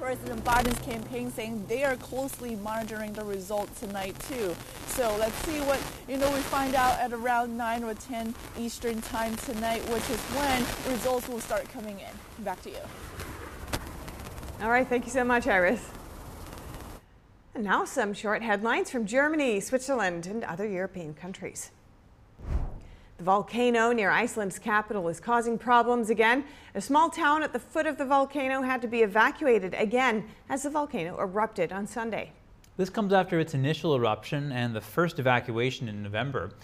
President Biden's campaign saying they are closely monitoring the results tonight too. So let's see what, you know, we find out at around nine or ten Eastern time tonight, which is when results will start coming in. Back to you. All right. Thank you so much, Iris. And now some short headlines from Germany, Switzerland, and other European countries. The volcano near Iceland's capital is causing problems again. A small town at the foot of the volcano had to be evacuated again as the volcano erupted on Sunday. This comes after its initial eruption and the first evacuation in November.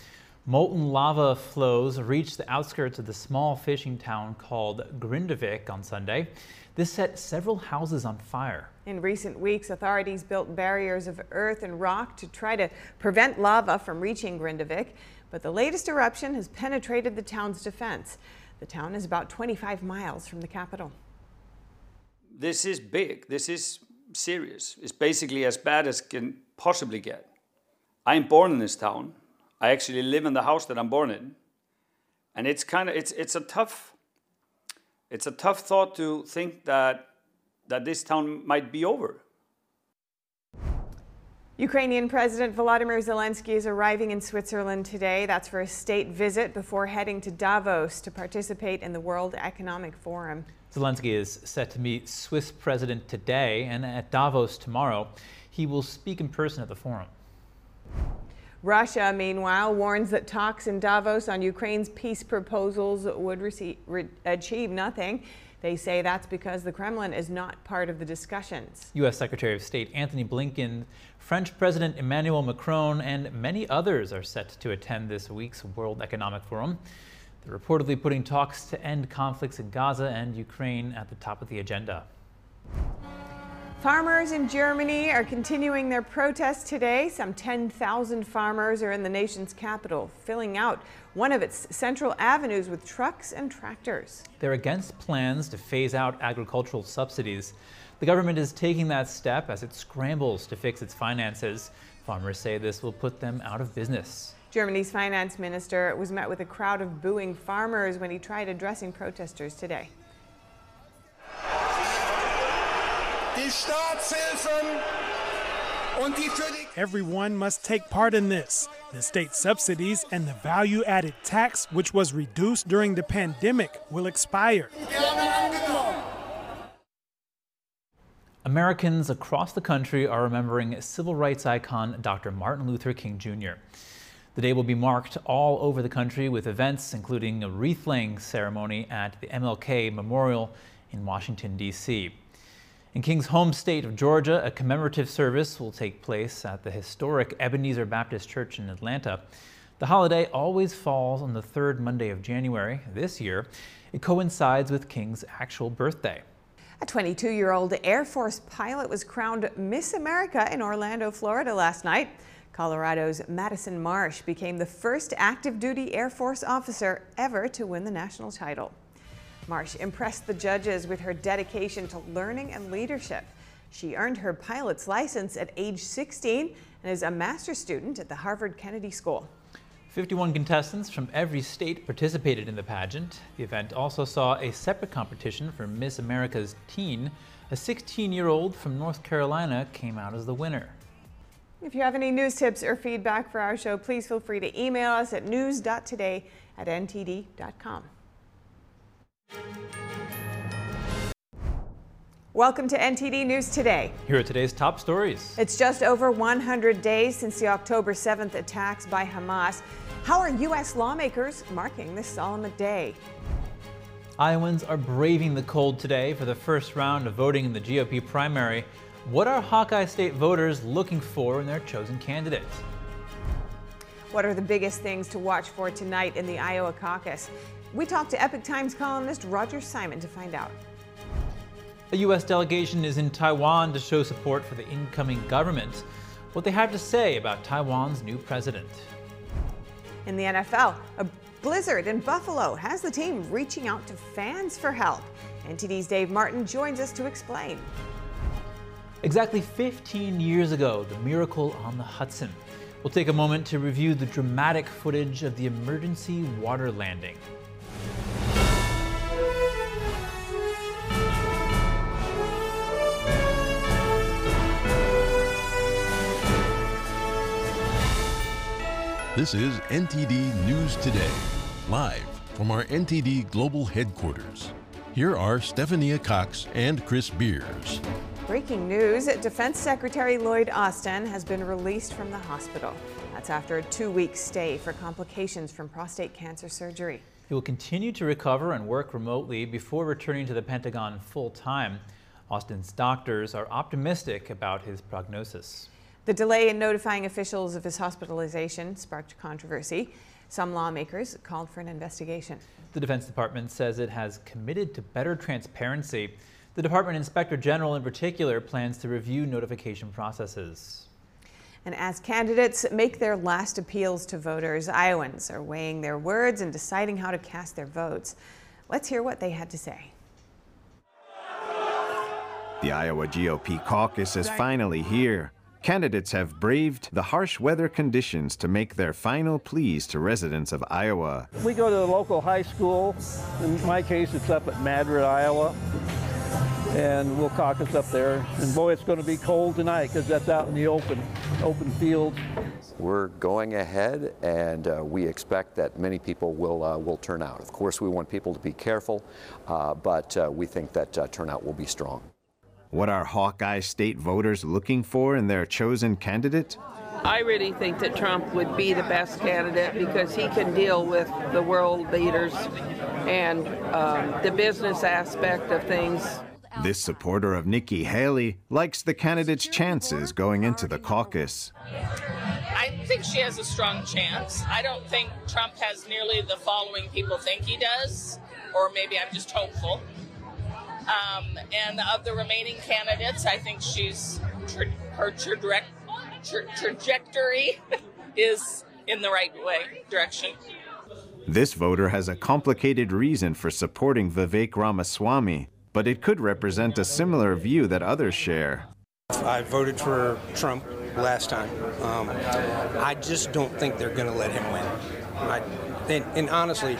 Molten lava flows reached the outskirts of the small fishing town called Grindavik on Sunday. This set several houses on fire. In recent weeks, authorities built barriers of earth and rock to try to prevent lava from reaching Grindavik. But the latest eruption has penetrated the town's defense. The town is about twenty-five miles from the capital. This is big. This is serious. It's basically as bad as can possibly get. I'm born in this town. I actually live in the house that I'm born in. And it's kind of it's it's a tough it's a tough thought to think that that this town might be over. Ukrainian President Volodymyr Zelensky is arriving in Switzerland today. That's for a state visit before heading to Davos to participate in the World Economic Forum. Zelensky is set to meet Swiss President today and at Davos tomorrow. He will speak in person at the forum. Russia, meanwhile, warns that talks in Davos on Ukraine's peace proposals would receive, re- achieve nothing. They say that's because the Kremlin is not part of the discussions. U S. Secretary of State Anthony Blinken, French President Emmanuel Macron, and many others are set to attend this week's World Economic Forum. They're reportedly putting talks to end conflicts in Gaza and Ukraine at the top of the agenda. Farmers in Germany are continuing their protests today. Some ten thousand farmers are in the nation's capital, filling out one of its central avenues with trucks and tractors. They're against plans to phase out agricultural subsidies. The government is taking that step as it scrambles to fix its finances. Farmers say this will put them out of business. Germany's finance minister was met with a crowd of booing farmers when he tried addressing protesters today. Everyone must take part in this. The state subsidies and the value-added tax, which was reduced during the pandemic, will expire. Americans across the country are remembering civil rights icon Doctor Martin Luther King Junior The day will be marked all over the country with events, including a wreath-laying ceremony at the M L K Memorial in Washington, D C In King's home state of Georgia, a commemorative service will take place at the historic Ebenezer Baptist Church in Atlanta. The holiday always falls on the third Monday of January. This year, it coincides with King's actual birthday. A twenty-two-year-old Air Force pilot was crowned Miss America in Orlando, Florida last night. Colorado's Madison Marsh became the first active-duty Air Force officer ever to win the national title. Marsh impressed the judges with her dedication to learning and leadership. She earned her pilot's license at age sixteen and is a master's student at the Harvard Kennedy School. fifty-one contestants from every state participated in the pageant. The event also saw a separate competition for Miss America's teen. A sixteen-year-old from North Carolina came out as the winner. If you have any news tips or feedback for our show, please feel free to email us at news dot today at N T D dot com. Welcome to N T D News Today. Here are today's top stories. It's just over one hundred days since the October seventh attacks by Hamas. How are U S lawmakers marking this solemn day? Iowans are braving the cold today for the first round of voting in the G O P primary. What are Hawkeye State voters looking for in their chosen candidate? What are the biggest things to watch for tonight in the Iowa caucus? We talked to Epic Times columnist Roger Simon to find out. A U S delegation is in Taiwan to show support for the incoming government. What they have to say about Taiwan's new president. In the N F L, a blizzard in Buffalo has the team reaching out to fans for help. N T D's Dave Martin joins us to explain. Exactly fifteen years ago, the miracle on the Hudson. We'll take a moment to review the dramatic footage of the emergency water landing. This is N T D News Today, live from our N T D Global Headquarters. Here are Stephania Cox and Chris Beers. Breaking news, Defense Secretary Lloyd Austin has been released from the hospital. That's after a two-week stay for complications from prostate cancer surgery. He will continue to recover and work remotely before returning to the Pentagon full-time. Austin's doctors are optimistic about his prognosis. The delay in notifying officials of his hospitalization sparked controversy. Some lawmakers called for an investigation. The Defense Department says it has committed to better transparency. The Department Inspector General in particular plans to review notification processes. And as candidates make their last appeals to voters, Iowans are weighing their words and deciding how to cast their votes. Let's hear what they had to say. The Iowa G O P caucus is finally here. Candidates have braved the harsh weather conditions to make their final pleas to residents of Iowa. We go to the local high school. In my case, it's up at Madrid, Iowa. And we'll caucus up there. And boy, it's going to be cold tonight because that's out in the open, open field. We're going ahead, and uh, we expect that many people will, uh, will turn out. Of course, we want people to be careful, uh, but uh, we think that uh, turnout will be strong. What are Hawkeye State voters looking for in their chosen candidate? I really think that Trump would be the best candidate because he can deal with the world leaders and um, the business aspect of things. This supporter of Nikki Haley likes the candidate's chances going into the caucus. I think she has a strong chance. I don't think Trump has nearly the following people think he does, or maybe I'm just hopeful. Um, and of the remaining candidates, I think she's tra her tra tra trajectory is in the right way, direction. This voter has a complicated reason for supporting Vivek Ramaswamy, but it could represent a similar view that others share. I voted for Trump last time. Um, I just don't think they're going to let him win. I, and, and honestly,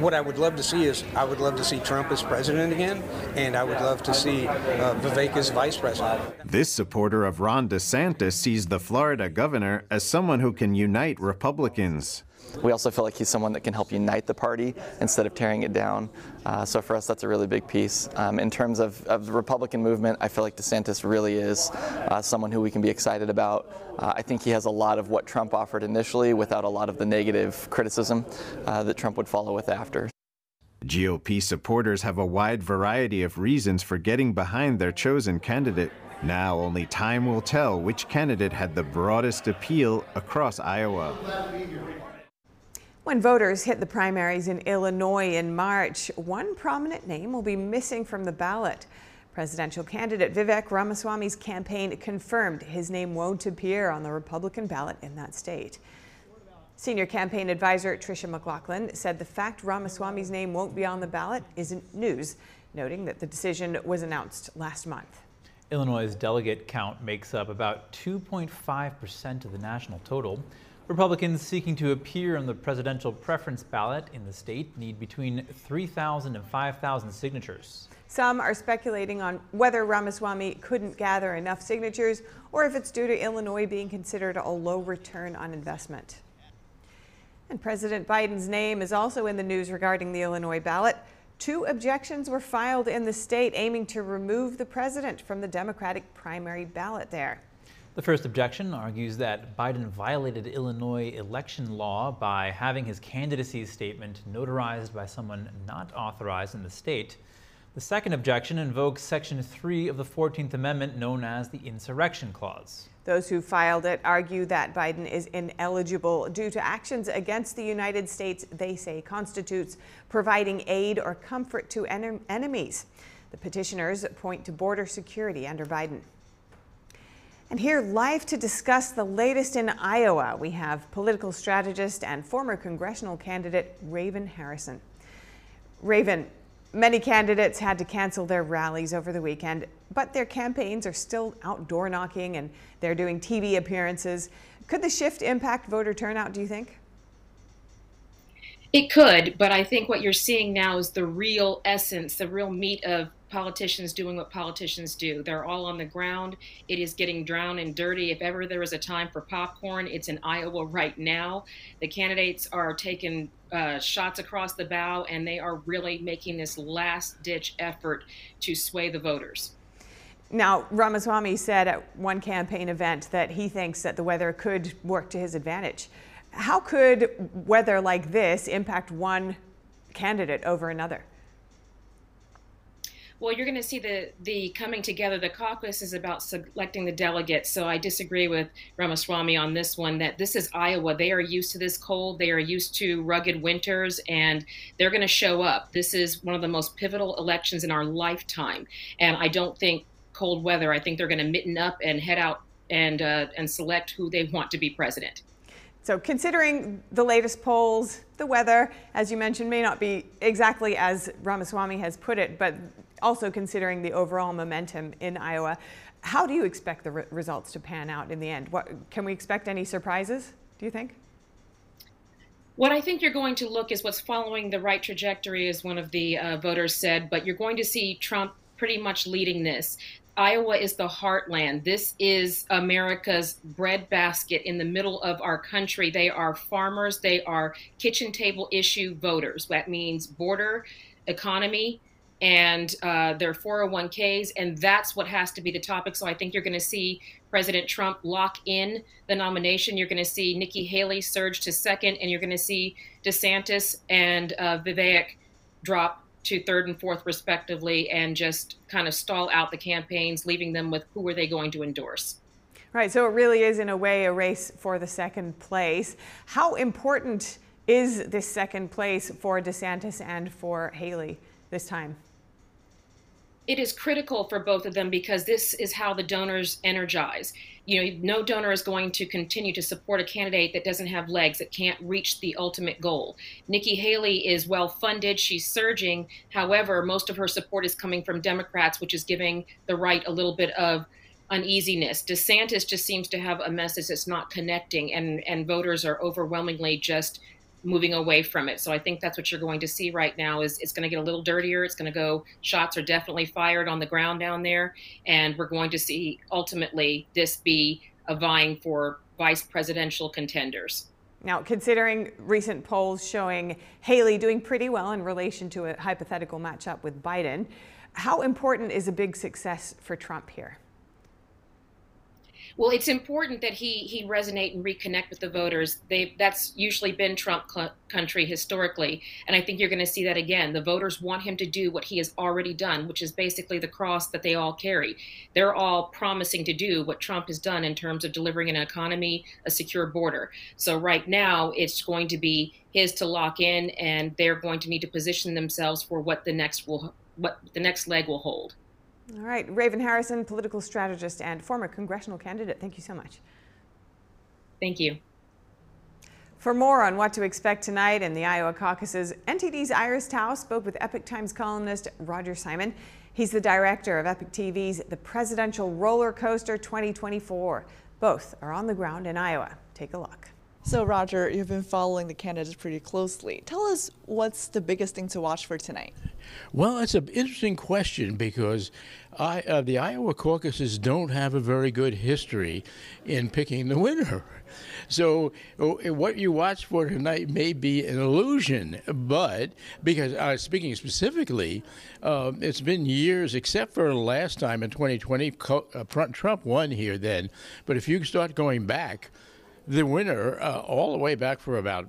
what I would love to see is, I would love to see Trump as president again, and I would love to see uh, Vivek as vice president. This supporter of Ron DeSantis sees the Florida governor as someone who can unite Republicans. We also feel like he's someone that can help unite the party instead of tearing it down. Uh, so for us, that's a really big piece. Um, in terms of, of the Republican movement, I feel like DeSantis really is uh, someone who we can be excited about. Uh, I think he has a lot of what Trump offered initially without a lot of the negative criticism uh, that Trump would follow with after. G O P supporters have a wide variety of reasons for getting behind their chosen candidate. Now only time will tell which candidate had the broadest appeal across Iowa. When voters hit the primaries in Illinois in March, one prominent name will be missing from the ballot. Presidential candidate Vivek Ramaswamy's campaign confirmed his name won't appear on the Republican ballot in that state. Senior campaign advisor Tricia McLaughlin said the fact Ramaswamy's name won't be on the ballot isn't news, noting that the decision was announced last month. Illinois' delegate count makes up about two point five percent of the national total. Republicans seeking to appear on the presidential preference ballot in the state need between three thousand and five thousand signatures. Some are speculating on whether Ramaswamy couldn't gather enough signatures or if it's due to Illinois being considered a low return on investment. And President Biden's name is also in the news regarding the Illinois ballot. Two objections were filed in the state aiming to remove the president from the Democratic primary ballot there. The first objection argues that Biden violated Illinois election law by having his candidacy statement notarized by someone not authorized in the state. The second objection invokes Section three of the fourteenth Amendment, known as the Insurrection Clause. Those who filed it argue that Biden is ineligible due to actions against the United States they say constitutes providing aid or comfort to en- enemies. The petitioners point to border security under Biden. And here live to discuss the latest in Iowa, we have political strategist and former congressional candidate Raven Harrison. Raven, many candidates had to cancel their rallies over the weekend, but their campaigns are still out door knocking and they're doing T V appearances. Could the shift impact voter turnout, do you think? It could, but I think what you're seeing now is the real essence, the real meat of politicians doing what politicians do. They're all on the ground. It is getting drowned and dirty. If ever there was a time for popcorn, it's in Iowa right now. The candidates are taking uh, shots across the bow, and they are really making this last-ditch effort to sway the voters. Now, Ramaswamy said at one campaign event that he thinks that the weather could work to his advantage. How could weather like this impact one candidate over another? Well, you're going to see the the coming together. The caucus is about selecting the delegates. So I disagree with Ramaswamy on this one, that this is Iowa. They are used to this cold. They are used to rugged winters, and they're going to show up. This is one of the most pivotal elections in our lifetime. And I don't think cold weather, I think they're going to mitten up and head out and uh, and select who they want to be president. So considering the latest polls, the weather, as you mentioned, may not be exactly as Ramaswamy has put it, but also considering the overall momentum in Iowa, how do you expect the re- results to pan out in the end? What, can we expect any surprises, do you think? What I think you're going to look is what's following the right trajectory, as one of the uh, voters said, but you're going to see Trump pretty much leading this. Iowa is the heartland. This is America's breadbasket in the middle of our country. They are farmers. They are kitchen table issue voters. That means border, economy, and uh, their four oh one Ks, and that's what has to be the topic. So I think you're going to see President Trump lock in the nomination. You're going to see Nikki Haley surge to second, and you're going to see DeSantis and uh, Vivek drop to third and fourth, respectively, and just kind of stall out the campaigns, leaving them with who are they going to endorse. Right, so it really is, in a way, a race for the second place. How important is this second place for DeSantis and for Haley this time? It is critical for both of them because this is how the donors energize. You know, no donor is going to continue to support a candidate that doesn't have legs, that can't reach the ultimate goal. Nikki Haley is well-funded. She's surging. However, most of her support is coming from Democrats, which is giving the right a little bit of uneasiness. DeSantis just seems to have a message that's not connecting, and, and voters are overwhelmingly just moving away from it. So I think that's what you're going to see right now is it's going to get a little dirtier. It's going to go, shots are definitely fired on the ground down there. And we're going to see ultimately this be a vying for vice presidential contenders. Now, considering recent polls showing Haley doing pretty well in relation to a hypothetical matchup with Biden, how important is a big success for Trump here? Well, it's important that he he resonate and reconnect with the voters. They that's usually been Trump cl- country historically, and I think you're going to see that again. The voters want him to do what he has already done, which is basically the cross that they all carry. They're all promising to do what Trump has done in terms of delivering an economy, a secure border. So right now, it's going to be his to lock in, and they're going to need to position themselves for what the next will what the next leg will hold. All right. Raven Harrison, political strategist and former congressional candidate. Thank you so much. Thank you. For more on what to expect tonight in the Iowa caucuses, N T D's Iris Tao spoke with Epoch Times columnist Roger Simon. He's the director of Epoch T V's The Presidential Roller Coaster twenty twenty-four. Both are on the ground in Iowa. Take a look. So, Roger, you've been following the candidates pretty closely. Tell us what's the biggest thing to watch for tonight. Well, that's an interesting question because I, uh, the Iowa caucuses don't have a very good history in picking the winner. So what you watch for tonight may be an illusion, but because uh, speaking specifically, uh, it's been years, except for last time in twenty twenty, uh, Trump won here then. But if you start going back, the winner, uh, all the way back for about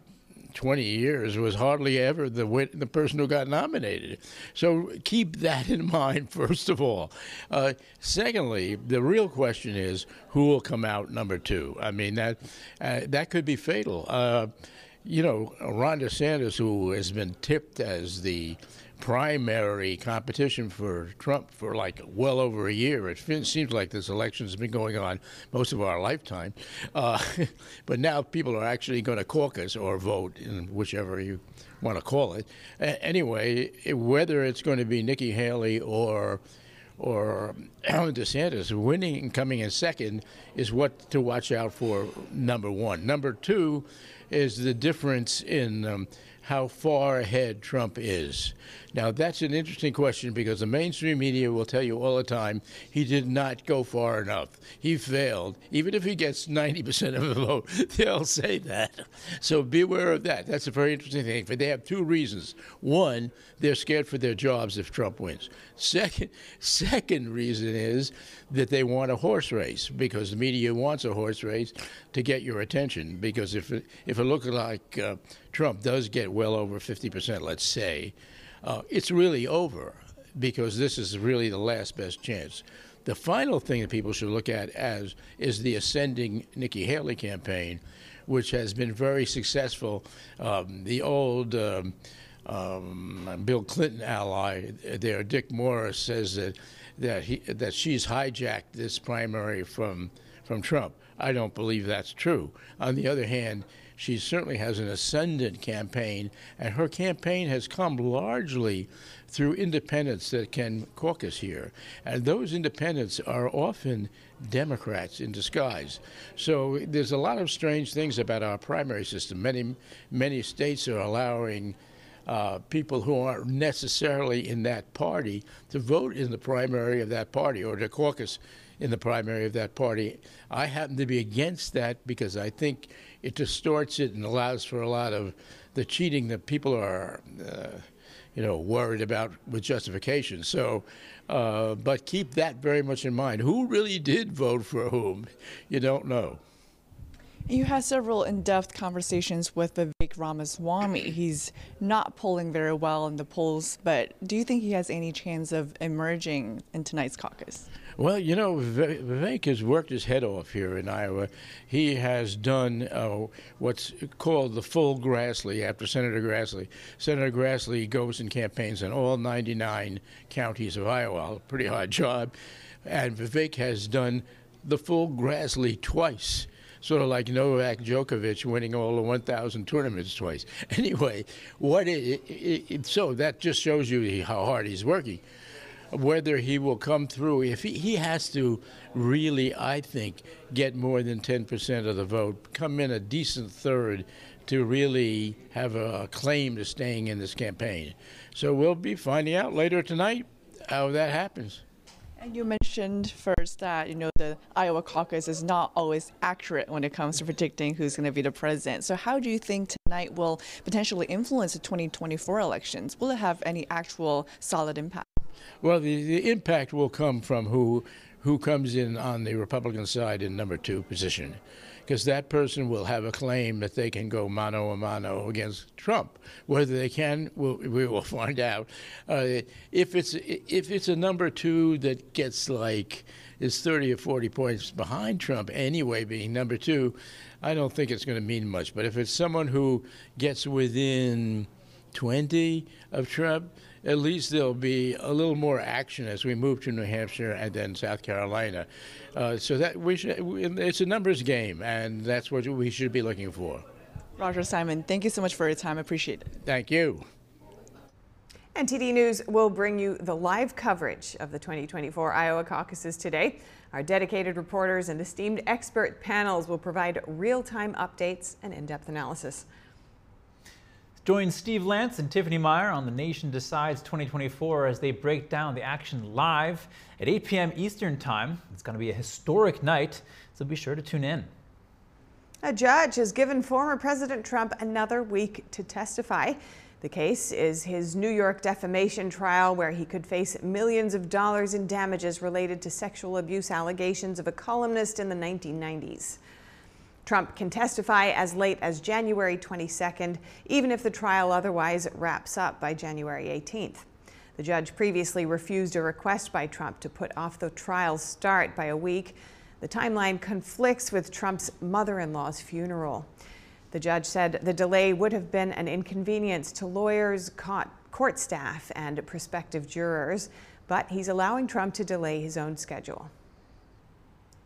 twenty years, was hardly ever the win- the person who got nominated. So keep that in mind, first of all. Uh, secondly, the real question is who will come out number two. I mean, that uh, that could be fatal. Uh, you know, Ron DeSantis, who has been tipped as the primary competition for Trump for like well over a year. It seems like this election has been going on most of our lifetime. Uh, but now people are actually going to caucus or vote, in whichever you want to call it. A- anyway, whether it's going to be Nikki Haley or or Ron DeSantis winning and coming in second is what to watch out for, number one. Number two is the difference in um, how far ahead Trump is. Now, that's an interesting question because the mainstream media will tell you all the time he did not go far enough. He failed. Even if he gets ninety percent of the vote, they'll say that. So beware of that. That's a very interesting thing. But they have two reasons. One, they're scared for their jobs if Trump wins. Second, second reason is that they want a horse race because the media wants a horse race to get your attention. Because if it, if it looks like uh, Trump does get well over fifty percent, let's say, uh, it's really over because this is really the last best chance. The final thing that people should look at as is the ascending Nikki Haley campaign, which has been very successful. Um, the old um, um, Bill Clinton ally there, Dick Morris, says that that he that she's hijacked this primary from from Trump. I don't believe that's true. On the other hand, she certainly has an ascendant campaign, and her campaign has come largely through independents that can caucus here. And those independents are often Democrats in disguise. So there's a lot of strange things about our primary system. Many, many states are allowing Uh, people who aren't necessarily in that party to vote in the primary of that party or to caucus in the primary of that party. I happen to be against that because I think it distorts it and allows for a lot of the cheating that people are, uh, you know, worried about with justification. So, uh, but keep that very much in mind. Who really did vote for whom? You don't know. You had several in-depth conversations with Vivek Ramaswamy. He's not polling very well in the polls, but do you think he has any chance of emerging in tonight's caucus? Well, you know, Vivek has worked his head off here in Iowa. He has done uh, what's called the full Grassley after Senator Grassley. Senator Grassley goes and campaigns in all ninety-nine counties of Iowa. A pretty hard job. And Vivek has done the full Grassley twice. Sort of like Novak Djokovic winning all the one thousand tournaments twice. Anyway, what it, it, it, so that just shows you how hard he's working. Whether he will come through, if he, he has to really, I think, get more than ten percent of the vote, come in a decent third to really have a claim to staying in this campaign. So we'll be finding out later tonight how that happens. And you mentioned first that, you know, the Iowa caucus is not always accurate when it comes to predicting who's going to be the president. So how do you think tonight will potentially influence the twenty twenty-four elections? Will it have any actual solid impact? Well, the, the impact will come from who who comes in on the Republican side in number two position, because that person will have a claim that they can go mano a mano against Trump. Whether they can, we'll, we will find out. Uh, if it's if it's a number two that gets like is thirty or forty points behind Trump anyway, being number two, I don't think it's going to mean much. But if it's someone who gets within twenty of Trump, at least there'll be a little more action as we move to New Hampshire and then South Carolina. Uh, so that we should, it's a numbers game, and that's what we should be looking for. Roger Simon, thank you so much for your time. I appreciate it. Thank you. N T D News will bring you the live coverage of the twenty twenty-four Iowa caucuses today. Our dedicated reporters and esteemed expert panels will provide real-time updates and in-depth analysis. Join Steve Lance and Tiffany Meyer on The Nation Decides twenty twenty-four as they break down the action live at eight p m Eastern Time. It's going to be a historic night, so be sure to tune in. A judge has given former President Trump another week to testify. The case is his New York defamation trial, where he could face millions of dollars in damages related to sexual abuse allegations of a columnist in the nineteen nineties. Trump can testify as late as January twenty-second, even if the trial otherwise wraps up by January eighteenth. The judge previously refused a request by Trump to put off the trial's start by a week. The timeline conflicts with Trump's mother-in-law's funeral. The judge said the delay would have been an inconvenience to lawyers, court court staff and prospective jurors, but he's allowing Trump to delay his own schedule.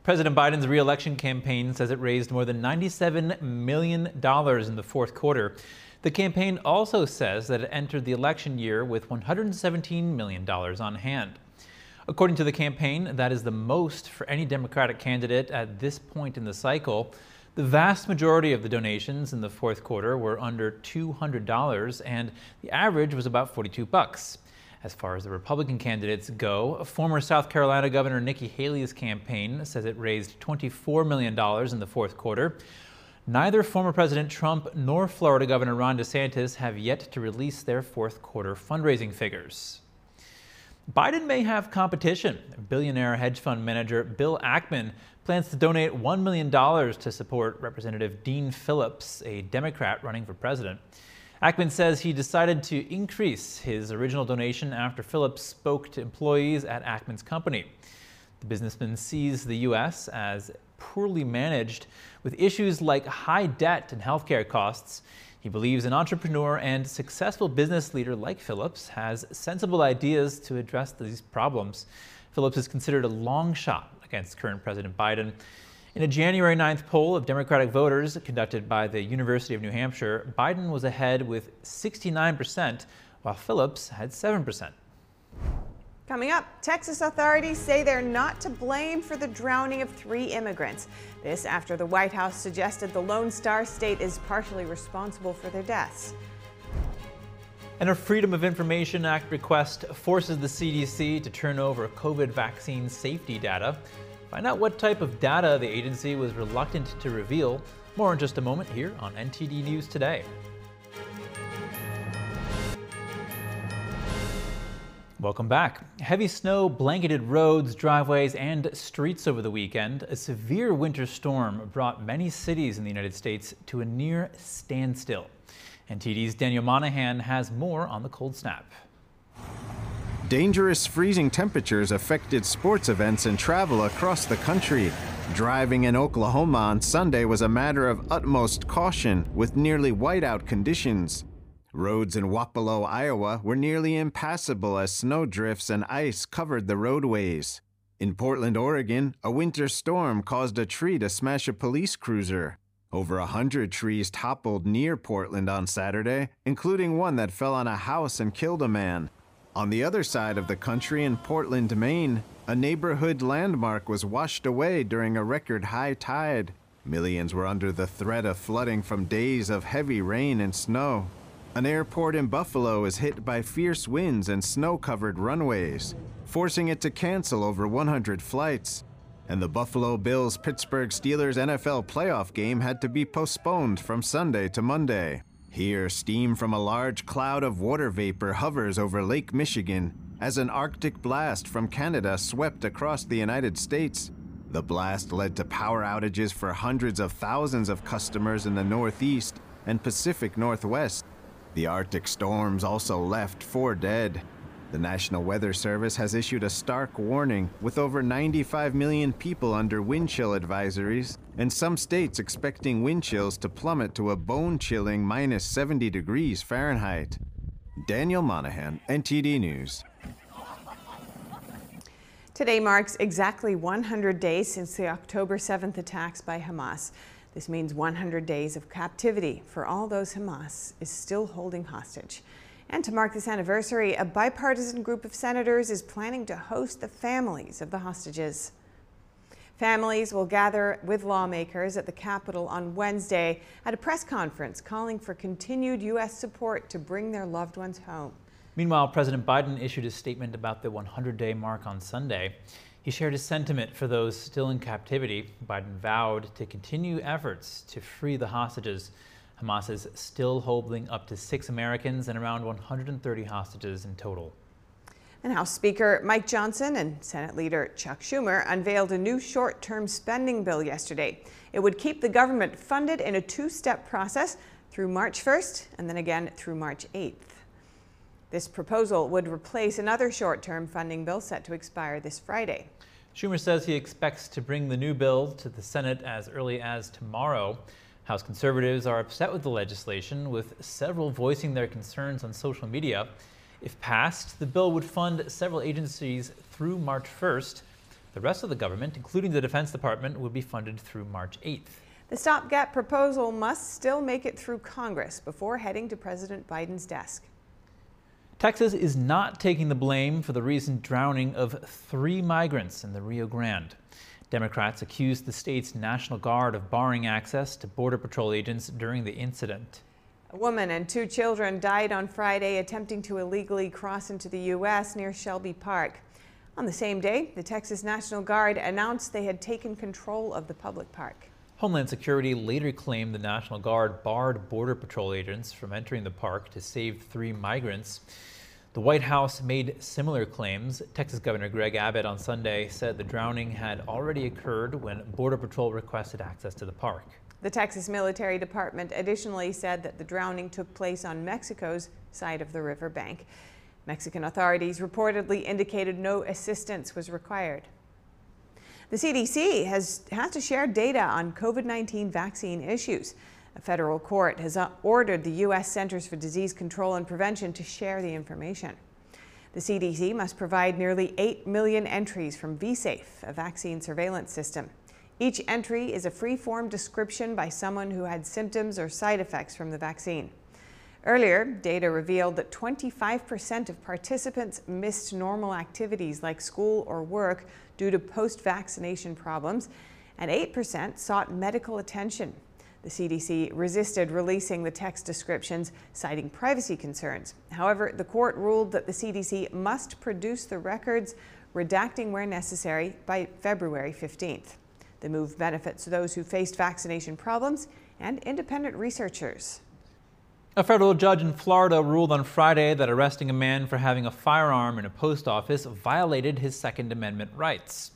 President Biden's re-election campaign says it raised more than ninety-seven million dollars in the fourth quarter. The campaign also says that it entered the election year with one hundred seventeen million dollars on hand. According to the campaign, that is the most for any Democratic candidate at this point in the cycle. The vast majority of the donations in the fourth quarter were under two hundred dollars, and the average was about forty-two bucks. As far as the Republican candidates go, former South Carolina Governor Nikki Haley's campaign says it raised twenty-four million dollars in the fourth quarter. Neither former President Trump nor Florida Governor Ron DeSantis have yet to release their fourth quarter fundraising figures. Biden may have competition. Billionaire hedge fund manager Bill Ackman plans to donate one million dollars to support Representative Dean Phillips, a Democrat running for president. Ackman says he decided to increase his original donation after Phillips spoke to employees at Ackman's company. The businessman sees the U S as poorly managed, with issues like high debt and healthcare costs. He believes an entrepreneur and successful business leader like Phillips has sensible ideas to address these problems. Phillips is considered a long shot against current President Biden. In a January ninth poll of Democratic voters conducted by the University of New Hampshire, Biden was ahead with sixty-nine percent, while Phillips had seven percent. Coming up, Texas authorities say they're not to blame for the drowning of three immigrants. This after the White House suggested the Lone Star State is partially responsible for their deaths. And a Freedom of Information Act request forces the C D C to turn over COVID vaccine safety data. Find out what type of data the agency was reluctant to reveal. More in just a moment here on N T D News Today. Welcome back. Heavy snow blanketed roads, driveways, and streets over the weekend. A severe winter storm brought many cities in the United States to a near standstill. N T D's Daniel Monahan has more on the cold snap. Dangerous freezing temperatures affected sports events and travel across the country. Driving in Oklahoma on Sunday was a matter of utmost caution with nearly whiteout conditions. Roads in Wapello, Iowa were nearly impassable as snowdrifts and ice covered the roadways. In Portland, Oregon, a winter storm caused a tree to smash a police cruiser. Over a hundred trees toppled near Portland on Saturday, including one that fell on a house and killed a man. On the other side of the country in Portland, Maine, a neighborhood landmark was washed away during a record high tide. Millions were under the threat of flooding from days of heavy rain and snow. An airport in Buffalo is hit by fierce winds and snow-covered runways, forcing it to cancel over one hundred flights. And the Buffalo Bills-Pittsburgh Steelers N F L playoff game had to be postponed from Sunday to Monday. Here, steam from a large cloud of water vapor hovers over Lake Michigan as an Arctic blast from Canada swept across the United States. The blast led to power outages for hundreds of thousands of customers in the Northeast and Pacific Northwest. The Arctic storms also left four dead. The National Weather Service has issued a stark warning with over ninety-five million people under wind chill advisories and some states expecting wind chills to plummet to a bone-chilling minus seventy degrees Fahrenheit. Daniel Monahan, N T D News. Today marks exactly one hundred days since the October seventh attacks by Hamas. This means one hundred days of captivity for all those Hamas is still holding hostage. And to mark this anniversary, a bipartisan group of senators is planning to host the families of the hostages. Families will gather with lawmakers at the Capitol on Wednesday at a press conference calling for continued U S support to bring their loved ones home. Meanwhile, President Biden issued a statement about the one hundred day mark on Sunday. He shared his sentiment for those still in captivity. Biden vowed to continue efforts to free the hostages. Hamas is still holding up to six Americans and around one hundred thirty hostages in total. And House Speaker Mike Johnson and Senate Leader Chuck Schumer unveiled a new short-term spending bill yesterday. It would keep the government funded in a two-step process through March first and then again through March eighth. This proposal would replace another short-term funding bill set to expire this Friday. Schumer says he expects to bring the new bill to the Senate as early as tomorrow. House conservatives are upset with the legislation, with several voicing their concerns on social media. If passed, the bill would fund several agencies through March first. The rest of the government, including the Defense Department, would be funded through March eighth. The stopgap proposal must still make it through Congress before heading to President Biden's desk. Texas is not taking the blame for the recent drowning of three migrants in the Rio Grande. Democrats accused the state's National Guard of barring access to Border Patrol agents during the incident. A woman and two children died on Friday attempting to illegally cross into the U S near Shelby Park. On the same day, the Texas National Guard announced they had taken control of the public park. Homeland Security later claimed the National Guard barred Border Patrol agents from entering the park to save three migrants. The White House made similar claims. Texas Governor Greg Abbott on Sunday said the drowning had already occurred when Border Patrol requested access to the park. The Texas Military Department additionally said that the drowning took place on Mexico's side of the river bank. Mexican authorities reportedly indicated no assistance was required. The C D C has had to share data on COVID nineteen vaccine issues. A federal court has ordered the U S Centers for Disease Control and Prevention to share the information. The C D C must provide nearly eight million entries from V SAFE, a vaccine surveillance system. Each entry is a free-form description by someone who had symptoms or side effects from the vaccine. Earlier, data revealed that twenty-five percent of participants missed normal activities like school or work due to post-vaccination problems, and eight percent sought medical attention. The C D C resisted releasing the text descriptions, citing privacy concerns. However, the court ruled that the C D C must produce the records, redacting where necessary, by February fifteenth. The move benefits those who faced vaccination problems and independent researchers. A federal judge in Florida ruled on Friday that arresting a man for having a firearm in a post office violated his Second Amendment rights.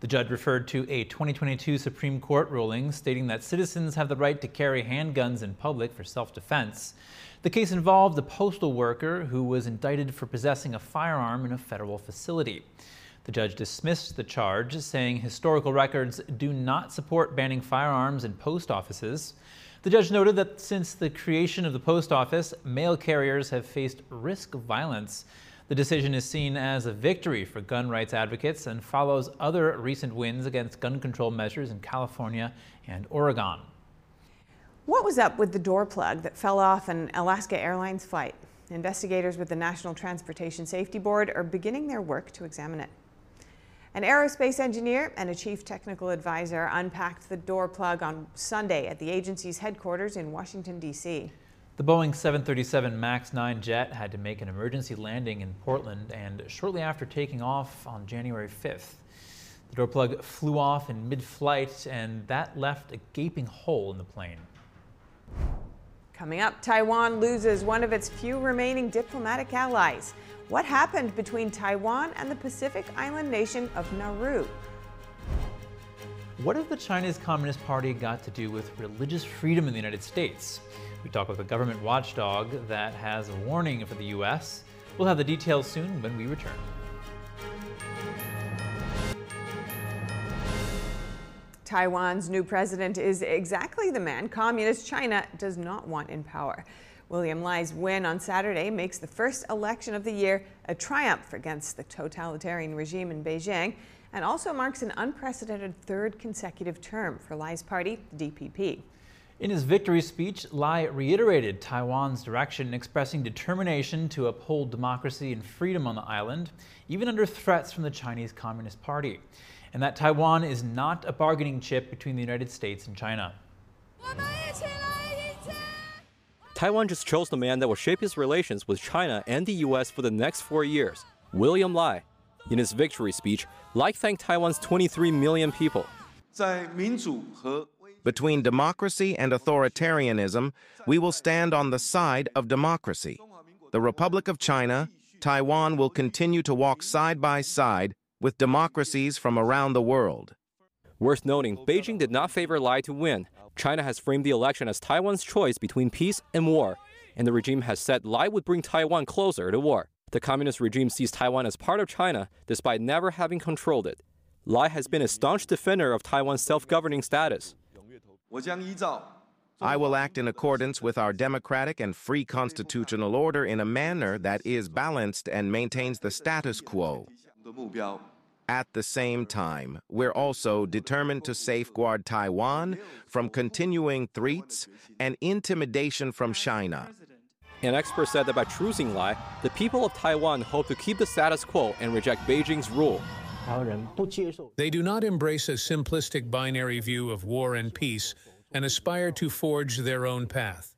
The judge referred to a twenty twenty-two Supreme Court ruling stating that citizens have the right to carry handguns in public for self-defense. The case involved a postal worker who was indicted for possessing a firearm in a federal facility. The judge dismissed the charge, saying historical records do not support banning firearms in post offices. The judge noted that since the creation of the post office, mail carriers have faced risk of violence. The decision is seen as a victory for gun rights advocates and follows other recent wins against gun control measures in California and Oregon. What was up with the door plug that fell off an Alaska Airlines flight? Investigators with the National Transportation Safety Board are beginning their work to examine it. An aerospace engineer and a chief technical advisor unpacked the door plug on Sunday at the agency's headquarters in Washington, D C. The Boeing seven thirty-seven MAX nine jet had to make an emergency landing in Portland and shortly after taking off on January fifth. The door plug flew off in mid-flight and that left a gaping hole in the plane. Coming up, Taiwan loses one of its few remaining diplomatic allies. What happened between Taiwan and the Pacific island nation of Nauru? What has the Chinese Communist Party got to do with religious freedom in the United States? We talk with a government watchdog that has a warning for the U S. We'll have the details soon when we return. Taiwan's new president is exactly the man Communist China does not want in power. William Lai's win on Saturday makes the first election of the year a triumph against the totalitarian regime in Beijing and also marks an unprecedented third consecutive term for Lai's party, the D P P. In his victory speech, Lai reiterated Taiwan's direction, expressing determination to uphold democracy and freedom on the island, even under threats from the Chinese Communist Party, and that Taiwan is not a bargaining chip between the United States and China. Taiwan just chose the man that will shape his relations with China and the U S for the next four years, William Lai. In his victory speech, Lai thanked Taiwan's twenty-three million people. Between democracy and authoritarianism, we will stand on the side of democracy. The Republic of China, Taiwan will continue to walk side by side with democracies from around the world. Worth noting, Beijing did not favor Lai to win. China has framed the election as Taiwan's choice between peace and war, and the regime has said Lai would bring Taiwan closer to war. The communist regime sees Taiwan as part of China, despite never having controlled it. Lai has been a staunch defender of Taiwan's self-governing status. I will act in accordance with our democratic and free constitutional order in a manner that is balanced and maintains the status quo. At the same time, we're also determined to safeguard Taiwan from continuing threats and intimidation from China. An expert said that by choosing Lai, the people of Taiwan hope to keep the status quo and reject Beijing's rule. They do not embrace a simplistic binary view of war and peace and aspire to forge their own path.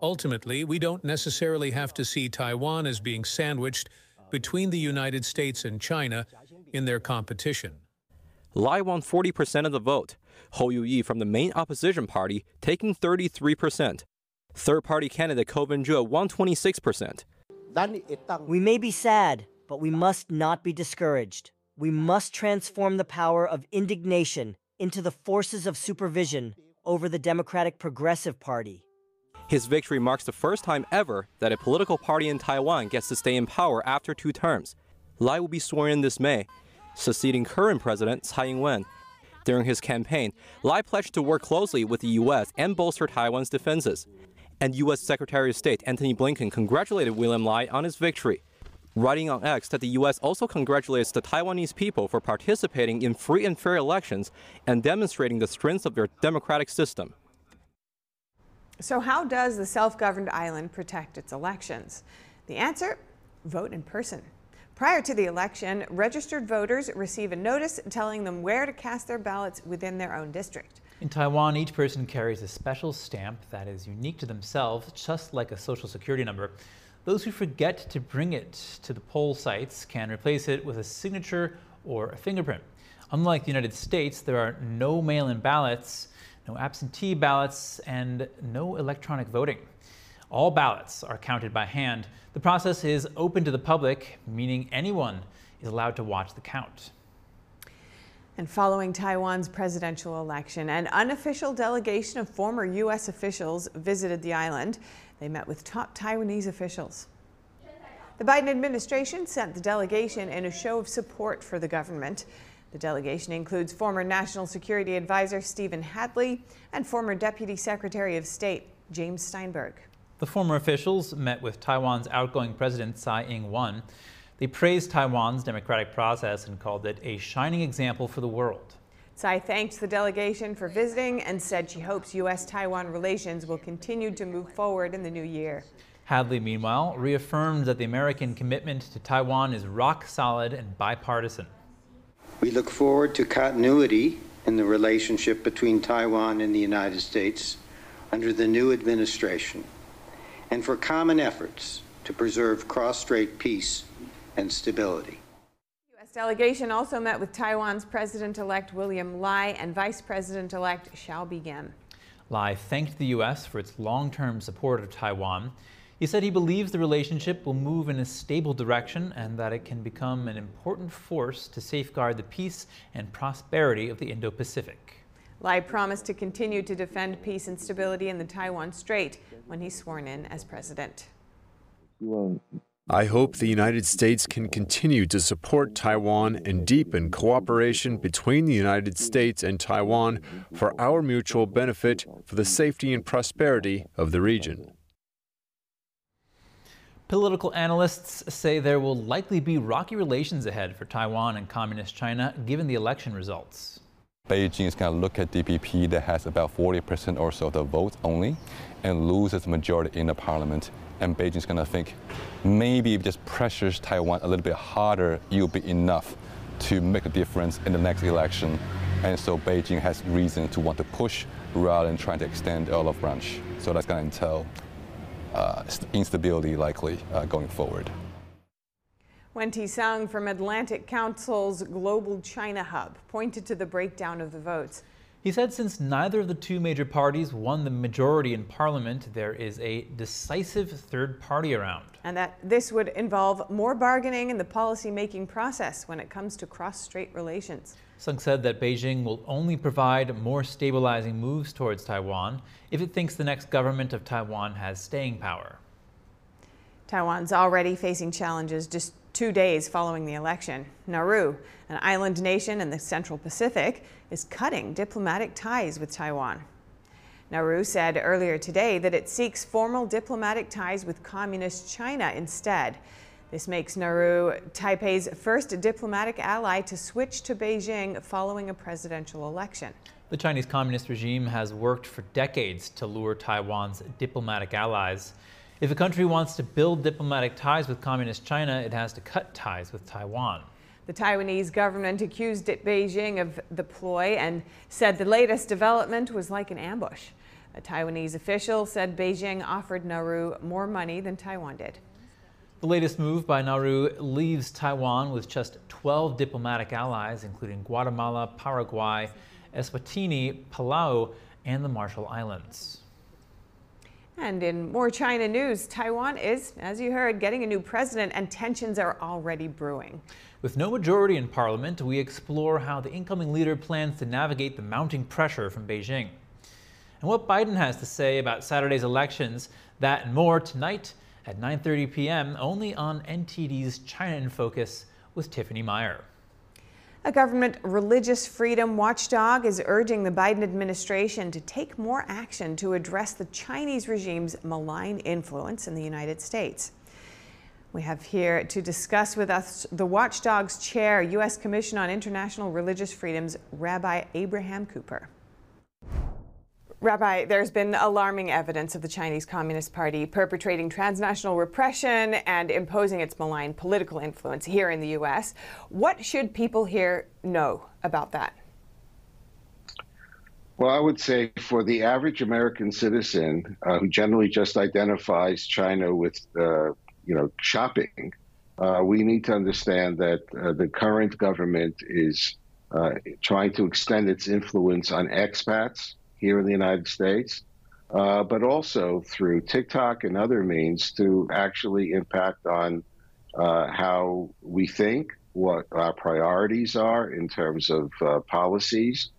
Ultimately, we don't necessarily have to see Taiwan as being sandwiched between the United States and China in their competition. Lai won forty percent of the vote, Ho Yu-yi from the main opposition party taking thirty-three percent. Third-party candidate Ko Wen-jue won twenty-six percent. We may be sad, but we must not be discouraged. We must transform the power of indignation into the forces of supervision over the Democratic Progressive Party. His victory marks the first time ever that a political party in Taiwan gets to stay in power after two terms. Lai will be sworn in this May, succeeding current President Tsai Ing-wen. During his campaign, Lai pledged to work closely with the U S and bolster Taiwan's defenses. And U S Secretary of State Antony Blinken congratulated William Lai on his victory, writing on X that the U S also congratulates the Taiwanese people for participating in free and fair elections and demonstrating the strengths of their democratic system. So how does the self-governed island protect its elections? The answer? Vote in person. Prior to the election, registered voters receive a notice telling them where to cast their ballots within their own district. In Taiwan, each person carries a special stamp that is unique to themselves, just like a social security number. Those who forget to bring it to the poll sites can replace it with a signature or a fingerprint. Unlike the United States, there are no mail-in ballots, no absentee ballots, and no electronic voting. All ballots are counted by hand. The process is open to the public, meaning anyone is allowed to watch the count. And following Taiwan's presidential election, an unofficial delegation of former U S officials visited the island. They met with top Taiwanese officials. The Biden administration sent the delegation in a show of support for the government. The delegation includes former National Security Advisor Stephen Hadley and former Deputy Secretary of State James Steinberg. The former officials met with Taiwan's outgoing president, Tsai Ing-wen. They praised Taiwan's democratic process and called it a shining example for the world. Tsai thanked the delegation for visiting and said she hopes U S Taiwan relations will continue to move forward in the new year. Hadley, meanwhile, reaffirmed that the American commitment to Taiwan is rock solid and bipartisan. We look forward to continuity in the relationship between Taiwan and the United States under the new administration, and for common efforts to preserve cross-strait peace and stability. The U S delegation also met with Taiwan's President-elect William Lai and Vice President-elect Xiaobi Gan. Lai thanked the U S for its long-term support of Taiwan. He said he believes the relationship will move in a stable direction and that it can become an important force to safeguard the peace and prosperity of the Indo-Pacific. Lai promised to continue to defend peace and stability in the Taiwan Strait when he's sworn in as president. I hope the United States can continue to support Taiwan and deepen cooperation between the United States and Taiwan for our mutual benefit, for the safety and prosperity of the region. Political analysts say there will likely be rocky relations ahead for Taiwan and Communist China given the election results. Beijing is going to look at D P P that has about forty percent or so of the votes only and loses the majority in the parliament. And Beijing's going to think maybe if it just pressures Taiwan a little bit harder, you'll be enough to make a difference in the next election. And so Beijing has reason to want to push rather than trying to extend the olive branch. So that's going to entail uh, instability likely uh, going forward. Wen-Ti Sung from Atlantic Council's Global China Hub pointed to the breakdown of the votes. He said since neither of the two major parties won the majority in parliament, there is a decisive third party around. And that this would involve more bargaining in the policy-making process when it comes to cross-strait relations. Sung said that Beijing will only provide more stabilizing moves towards Taiwan if it thinks the next government of Taiwan has staying power. Taiwan's already facing challenges just two days following the election. Nauru, an island nation in the Central Pacific, is cutting diplomatic ties with Taiwan. Nauru said earlier today that it seeks formal diplomatic ties with communist China instead. This makes Nauru Taipei's first diplomatic ally to switch to Beijing following a presidential election. The Chinese Communist regime has worked for decades to lure Taiwan's diplomatic allies. If a country wants to build diplomatic ties with communist China, it has to cut ties with Taiwan. The Taiwanese government accused Beijing of the ploy and said the latest development was like an ambush. A Taiwanese official said Beijing offered Nauru more money than Taiwan did. The latest move by Nauru leaves Taiwan with just twelve diplomatic allies, including Guatemala, Paraguay, Eswatini, Palau, and the Marshall Islands. And in more China news, Taiwan is, as you heard, getting a new president, and tensions are already brewing. With no majority in parliament, we explore how the incoming leader plans to navigate the mounting pressure from Beijing. And what Biden has to say about Saturday's elections, that and more tonight at nine thirty p m only on N T D's China in Focus with Tiffany Meyer. A government religious freedom watchdog is urging the Biden administration to take more action to address the Chinese regime's malign influence in the United States. We have here to discuss with us the watchdog's chair, U S Commission on International Religious Freedoms, Rabbi Abraham Cooper. Rabbi, there's been alarming evidence of the Chinese Communist Party perpetrating transnational repression and imposing its malign political influence here in the U S. What should people here know about that? Well, I would say for the average American citizen uh, who generally just identifies China with, uh, you know, shopping, uh, we need to understand that uh, the current government is uh, trying to extend its influence on expats here in the United States, uh, but also through TikTok and other means to actually impact on uh, how we think, what our priorities are in terms of uh, policies.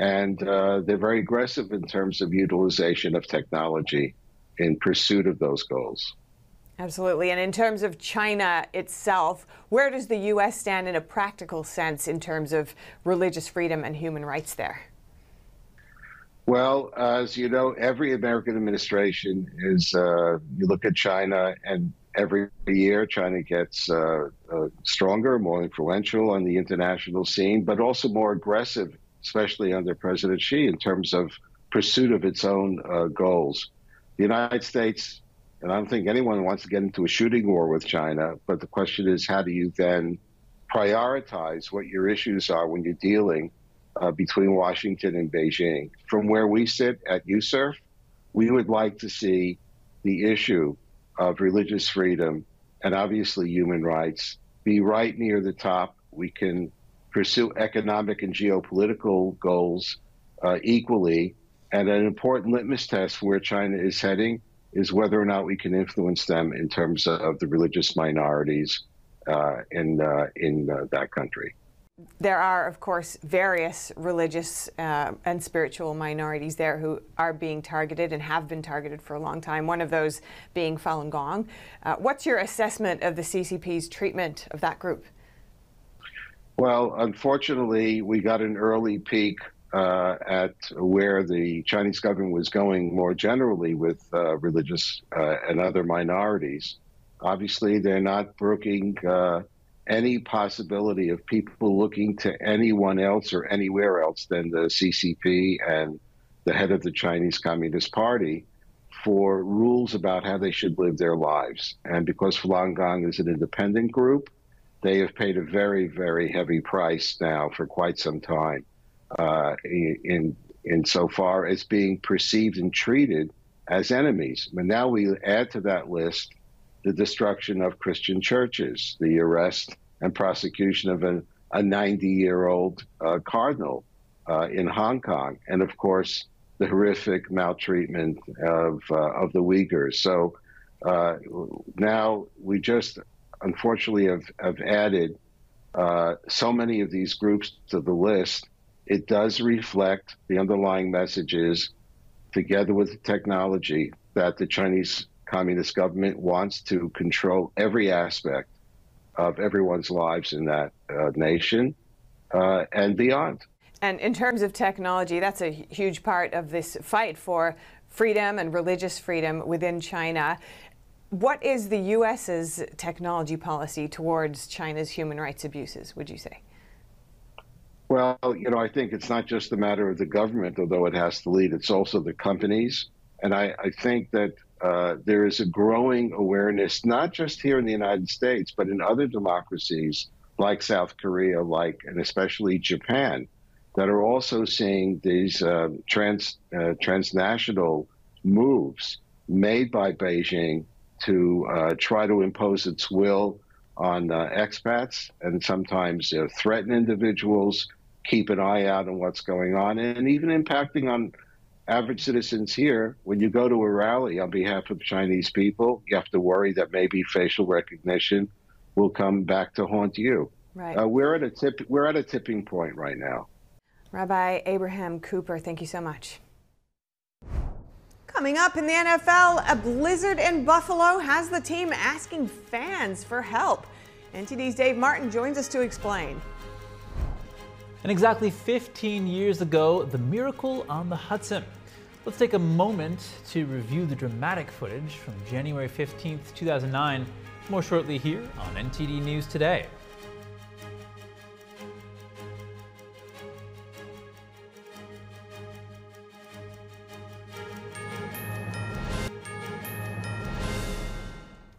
And uh, they're very aggressive in terms of utilization of technology in pursuit of those goals. Absolutely. And in terms of China itself, where does the U S stand in a practical sense in terms of religious freedom and human rights there? Well, as you know, every American administration is, uh, you look at China, and every year China gets uh, uh, stronger, more influential on the international scene, but also more aggressive, especially under President Xi, in terms of pursuit of its own uh, goals. The United States, and I don't think anyone wants to get into a shooting war with China, but the question is, how do you then prioritize what your issues are when you're dealing Uh, between Washington and Beijing? From where we sit at U S E R F, we would like to see the issue of religious freedom and obviously human rights be right near the top. We can pursue economic and geopolitical goals uh, equally. And an important litmus test for where China is heading is whether or not we can influence them in terms of the religious minorities uh, in, uh, in uh, that country. There are, of course, various religious uh, and spiritual minorities there who are being targeted and have been targeted for a long time, one of those being Falun Gong. Uh, what's your assessment of the C C P's treatment of that group? Well, unfortunately, we got an early peek uh, at where the Chinese government was going more generally with uh, religious uh, and other minorities. Obviously, they're not brooking Uh, any possibility of people looking to anyone else or anywhere else than the C C P and the head of the Chinese Communist Party for rules about how they should live their lives. And because Falun Gong is an independent group, they have paid a very, very heavy price now for quite some time uh, in, in so far as being perceived and treated as enemies. And now we add to that list the destruction of Christian churches, the arrest and prosecution of an, a ninety-year-old uh, cardinal uh, in Hong Kong, and of course the horrific maltreatment of uh, of the Uyghurs. So uh, now we just unfortunately have, have added uh, so many of these groups to the list. It does reflect the underlying messages, together with the technology, that the Chinese Communist government wants to control every aspect of everyone's lives in that uh, nation uh, and beyond. And in terms of technology, that's a huge part of this fight for freedom and religious freedom within China. What is the U S's technology policy towards China's human rights abuses, would you say? Well, you know, I think it's not just a matter of the government, although it has to lead. It's also the companies. And I, I think that uh, there is a growing awareness, not just here in the United States, but in other democracies like South Korea, like and especially Japan, that are also seeing these uh, trans, uh, transnational moves made by Beijing to uh, try to impose its will on uh, expats and sometimes uh, threaten individuals, keep an eye out on what's going on, and even impacting on average citizens here. When you go to a rally on behalf of Chinese people, you have to worry that maybe facial recognition will come back to haunt you. Right. Uh, we're at a tip, we're at a tipping point right now. Rabbi Abraham Cooper, thank you so much. Coming up in the N F L, a blizzard in Buffalo has the team asking fans for help. N T D's Dave Martin joins us to explain. And exactly fifteen years ago, the miracle on the Hudson. Let's take a moment to review the dramatic footage from January fifteenth, two thousand nine. More shortly here on N T D News Today.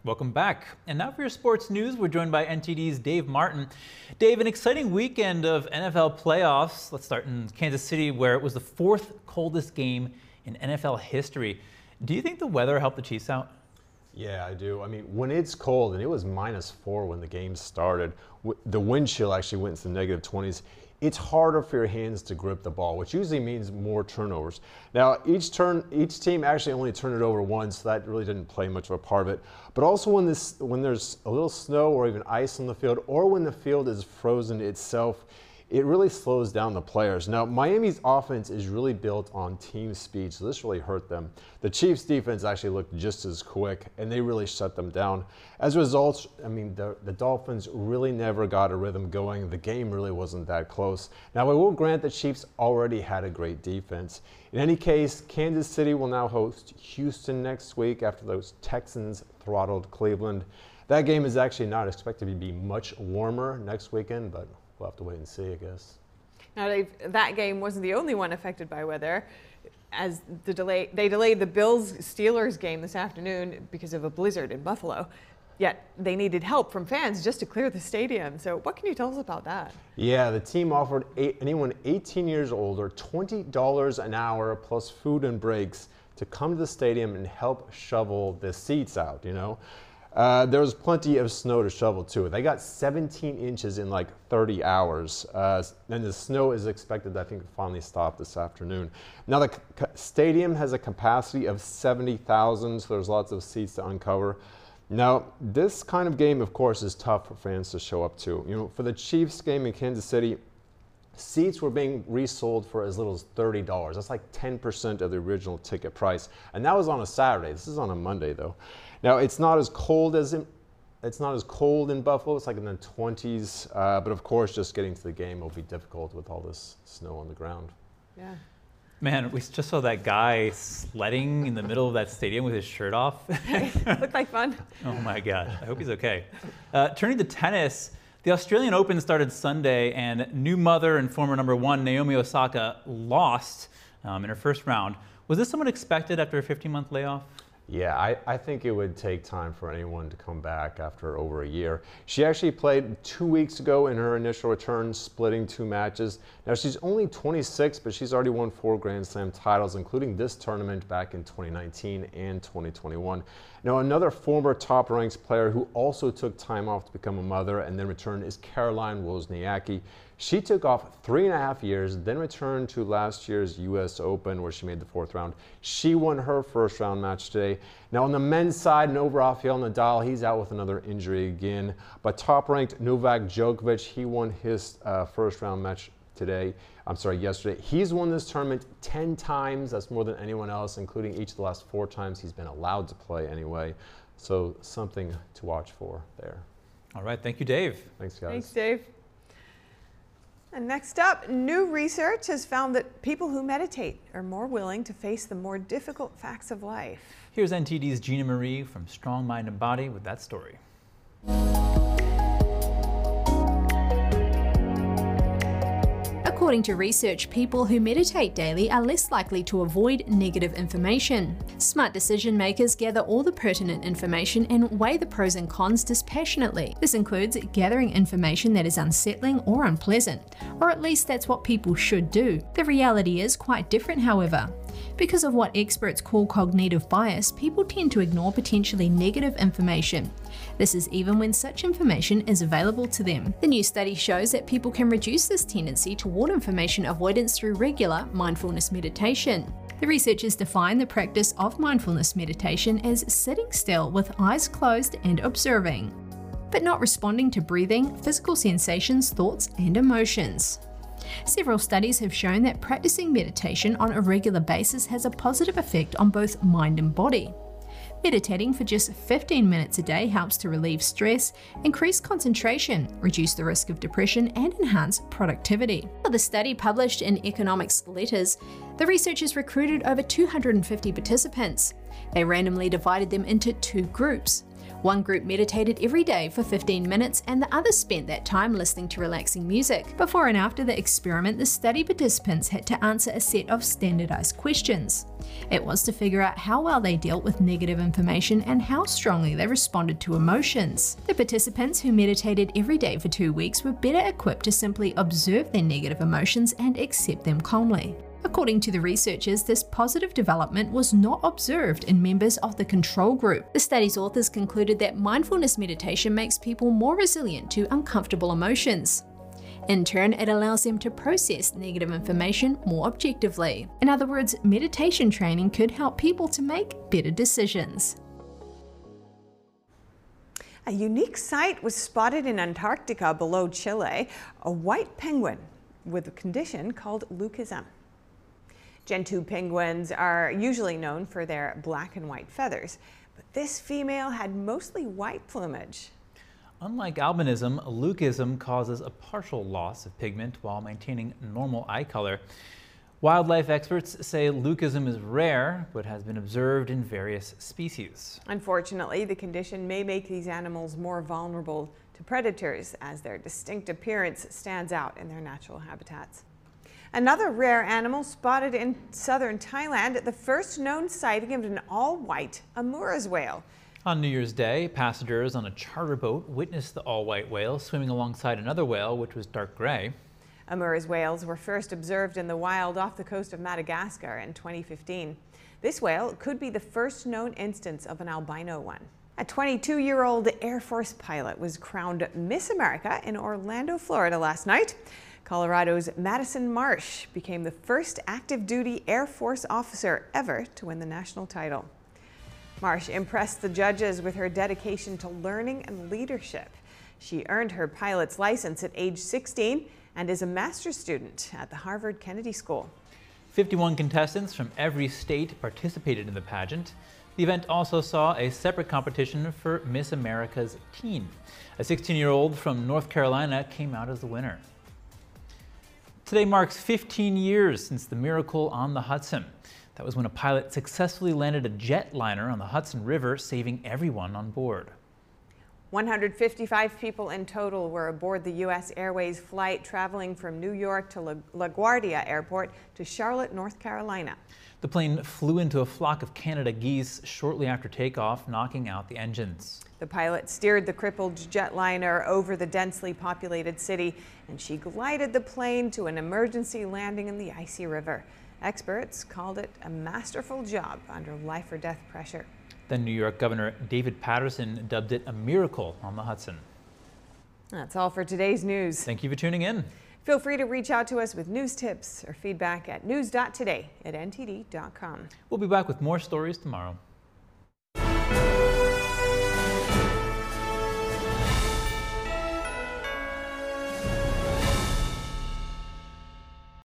Welcome back. And now for your sports news, we're joined by N T D's Dave Martin. Dave, an exciting weekend of N F L playoffs. Let's start in Kansas City, where it was the fourth coldest game in N F L history. Do you think the weather helped the Chiefs out? Yeah, I do. I mean, when it's cold, and it was minus four when the game started, the wind chill actually went into the negative twenties. It's harder for your hands to grip the ball, which usually means more turnovers. Now, each turn, each team actually only turned it over once, so that really didn't play much of a part of it. But also when this, when there's a little snow or even ice on the field, or when the field is frozen itself, it really slows down the players. Now, Miami's offense is really built on team speed, so this really hurt them. The Chiefs' defense actually looked just as quick, and they really shut them down. As a result, I mean, the, the Dolphins really never got a rhythm going. The game really wasn't that close. Now, I will grant the Chiefs already had a great defense. In any case, Kansas City will now host Houston next week after those Texans throttled Cleveland. That game is actually not expected to be much warmer next weekend, but we'll have to wait and see, I guess. Now, Dave, that game wasn't the only one affected by weather, as the delay, they delayed the Bills-Steelers game this afternoon because of a blizzard in Buffalo. Yet they needed help from fans just to clear the stadium. So what can you tell us about that? Yeah, the team offered eight, anyone eighteen years older twenty dollars an hour plus food and breaks to come to the stadium and help shovel the seats out, you know? Uh, there was plenty of snow to shovel, too. They got seventeen inches in like thirty hours, uh, and the snow is expected, I think, to finally stop this afternoon. Now, the stadium has a capacity of seventy thousand, so there's lots of seats to uncover. Now, this kind of game, of course, is tough for fans to show up to. You know, for the Chiefs game in Kansas City, seats were being resold for as little as thirty dollars. That's like ten percent of the original ticket price, and that was on a Saturday. This is on a Monday, though. Now, it's not as cold as in, it's not as cold in Buffalo. It's like in the twenties, uh, but of course, just getting to the game will be difficult with all this snow on the ground. Yeah, man, we just saw that guy sledding in the middle of that stadium with his shirt off. Looked like fun. Oh my God! I hope he's okay. Uh, turning to tennis. The Australian Open started Sunday, and new mother and former number one Naomi Osaka lost um, in her first round. Was this somewhat expected after a fifteen-month layoff? Yeah, I, I think it would take time for anyone to come back after over a year. She actually played two weeks ago in her initial return, splitting two matches. Now, she's only twenty-six, but she's already won four Grand Slam titles, including this tournament back in twenty nineteen and twenty twenty-one. Now, another former top-ranked player who also took time off to become a mother and then returned is Caroline Wozniacki. She took off three and a half years, then returned to last year's U S Open, where she made the fourth round. She won her first round match today. Now, on the men's side, no Rafael Nadal. He's out with another injury again. But top-ranked Novak Djokovic, he won his uh, first round match today. I'm sorry, yesterday. He's won this tournament ten times. That's more than anyone else, including each of the last four times he's been allowed to play anyway. So something to watch for there. All right. Thank you, Dave. Thanks, guys. Thanks, Dave. And next up, new research has found that people who meditate are more willing to face the more difficult facts of life. Here's N T D's Gina Marie from Strong Mind and Body with that story. According to research, people who meditate daily are less likely to avoid negative information. Smart decision makers gather all the pertinent information and weigh the pros and cons dispassionately. This includes gathering information that is unsettling or unpleasant, or at least that's what people should do. The reality is quite different, however. Because of what experts call cognitive bias, people tend to ignore potentially negative information. This is even when such information is available to them. The new study shows that people can reduce this tendency toward information avoidance through regular mindfulness meditation. The researchers define the practice of mindfulness meditation as sitting still with eyes closed and observing, but not responding to breathing, physical sensations, thoughts, and emotions. Several studies have shown that practicing meditation on a regular basis has a positive effect on both mind and body. Meditating for just fifteen minutes a day helps to relieve stress, increase concentration, reduce the risk of depression, and enhance productivity. For the study published in Economics Letters, the researchers recruited over two hundred fifty participants. They randomly divided them into two groups. One group meditated every day for fifteen minutes and the other spent that time listening to relaxing music. Before and after the experiment, the study participants had to answer a set of standardized questions. It was to figure out how well they dealt with negative information and how strongly they responded to emotions. The participants who meditated every day for two weeks were better equipped to simply observe their negative emotions and accept them calmly. According to the researchers, this positive development was not observed in members of the control group. The study's authors concluded that mindfulness meditation makes people more resilient to uncomfortable emotions. In turn, it allows them to process negative information more objectively. In other words, meditation training could help people to make better decisions. A unique sight was spotted in Antarctica below Chile, a white penguin with a condition called leucism. Gentoo penguins are usually known for their black and white feathers, but this female had mostly white plumage. Unlike albinism, leucism causes a partial loss of pigment while maintaining normal eye color. Wildlife experts say leucism is rare, but has been observed in various species. Unfortunately, the condition may make these animals more vulnerable to predators as their distinct appearance stands out in their natural habitats. Another rare animal spotted in southern Thailand, the first known sighting of an all-white Amura's whale. On New Year's Day, passengers on a charter boat witnessed the all-white whale swimming alongside another whale, which was dark gray. Amura's whales were first observed in the wild off the coast of Madagascar in twenty fifteen. This whale could be the first known instance of an albino one. A twenty-two-year-old Air Force pilot was crowned Miss America in Orlando, Florida last night. Colorado's Madison Marsh became the first active-duty Air Force officer ever to win the national title. Marsh impressed the judges with her dedication to learning and leadership. She earned her pilot's license at age sixteen and is a master's student at the Harvard Kennedy School. fifty-one contestants from every state participated in the pageant. The event also saw a separate competition for Miss America's Teen. A sixteen-year-old from North Carolina came out as the winner. Today marks fifteen years since the miracle on the Hudson. That was when a pilot successfully landed a jetliner on the Hudson River, saving everyone on board. one hundred fifty-five people in total were aboard the U S Airways flight traveling from New York to La- LaGuardia Airport to Charlotte, North Carolina. The plane flew into a flock of Canada geese shortly after takeoff, knocking out the engines. The pilot steered the crippled jetliner over the densely populated city, and she glided the plane to an emergency landing in the icy river. Experts called it a masterful job under life or death pressure. Then New York Governor David Patterson dubbed it a miracle on the Hudson. That's all for today's news. Thank you for tuning in. Feel free to reach out to us with news tips or feedback at news dot today at N T D dot com. We'll be back with more stories tomorrow.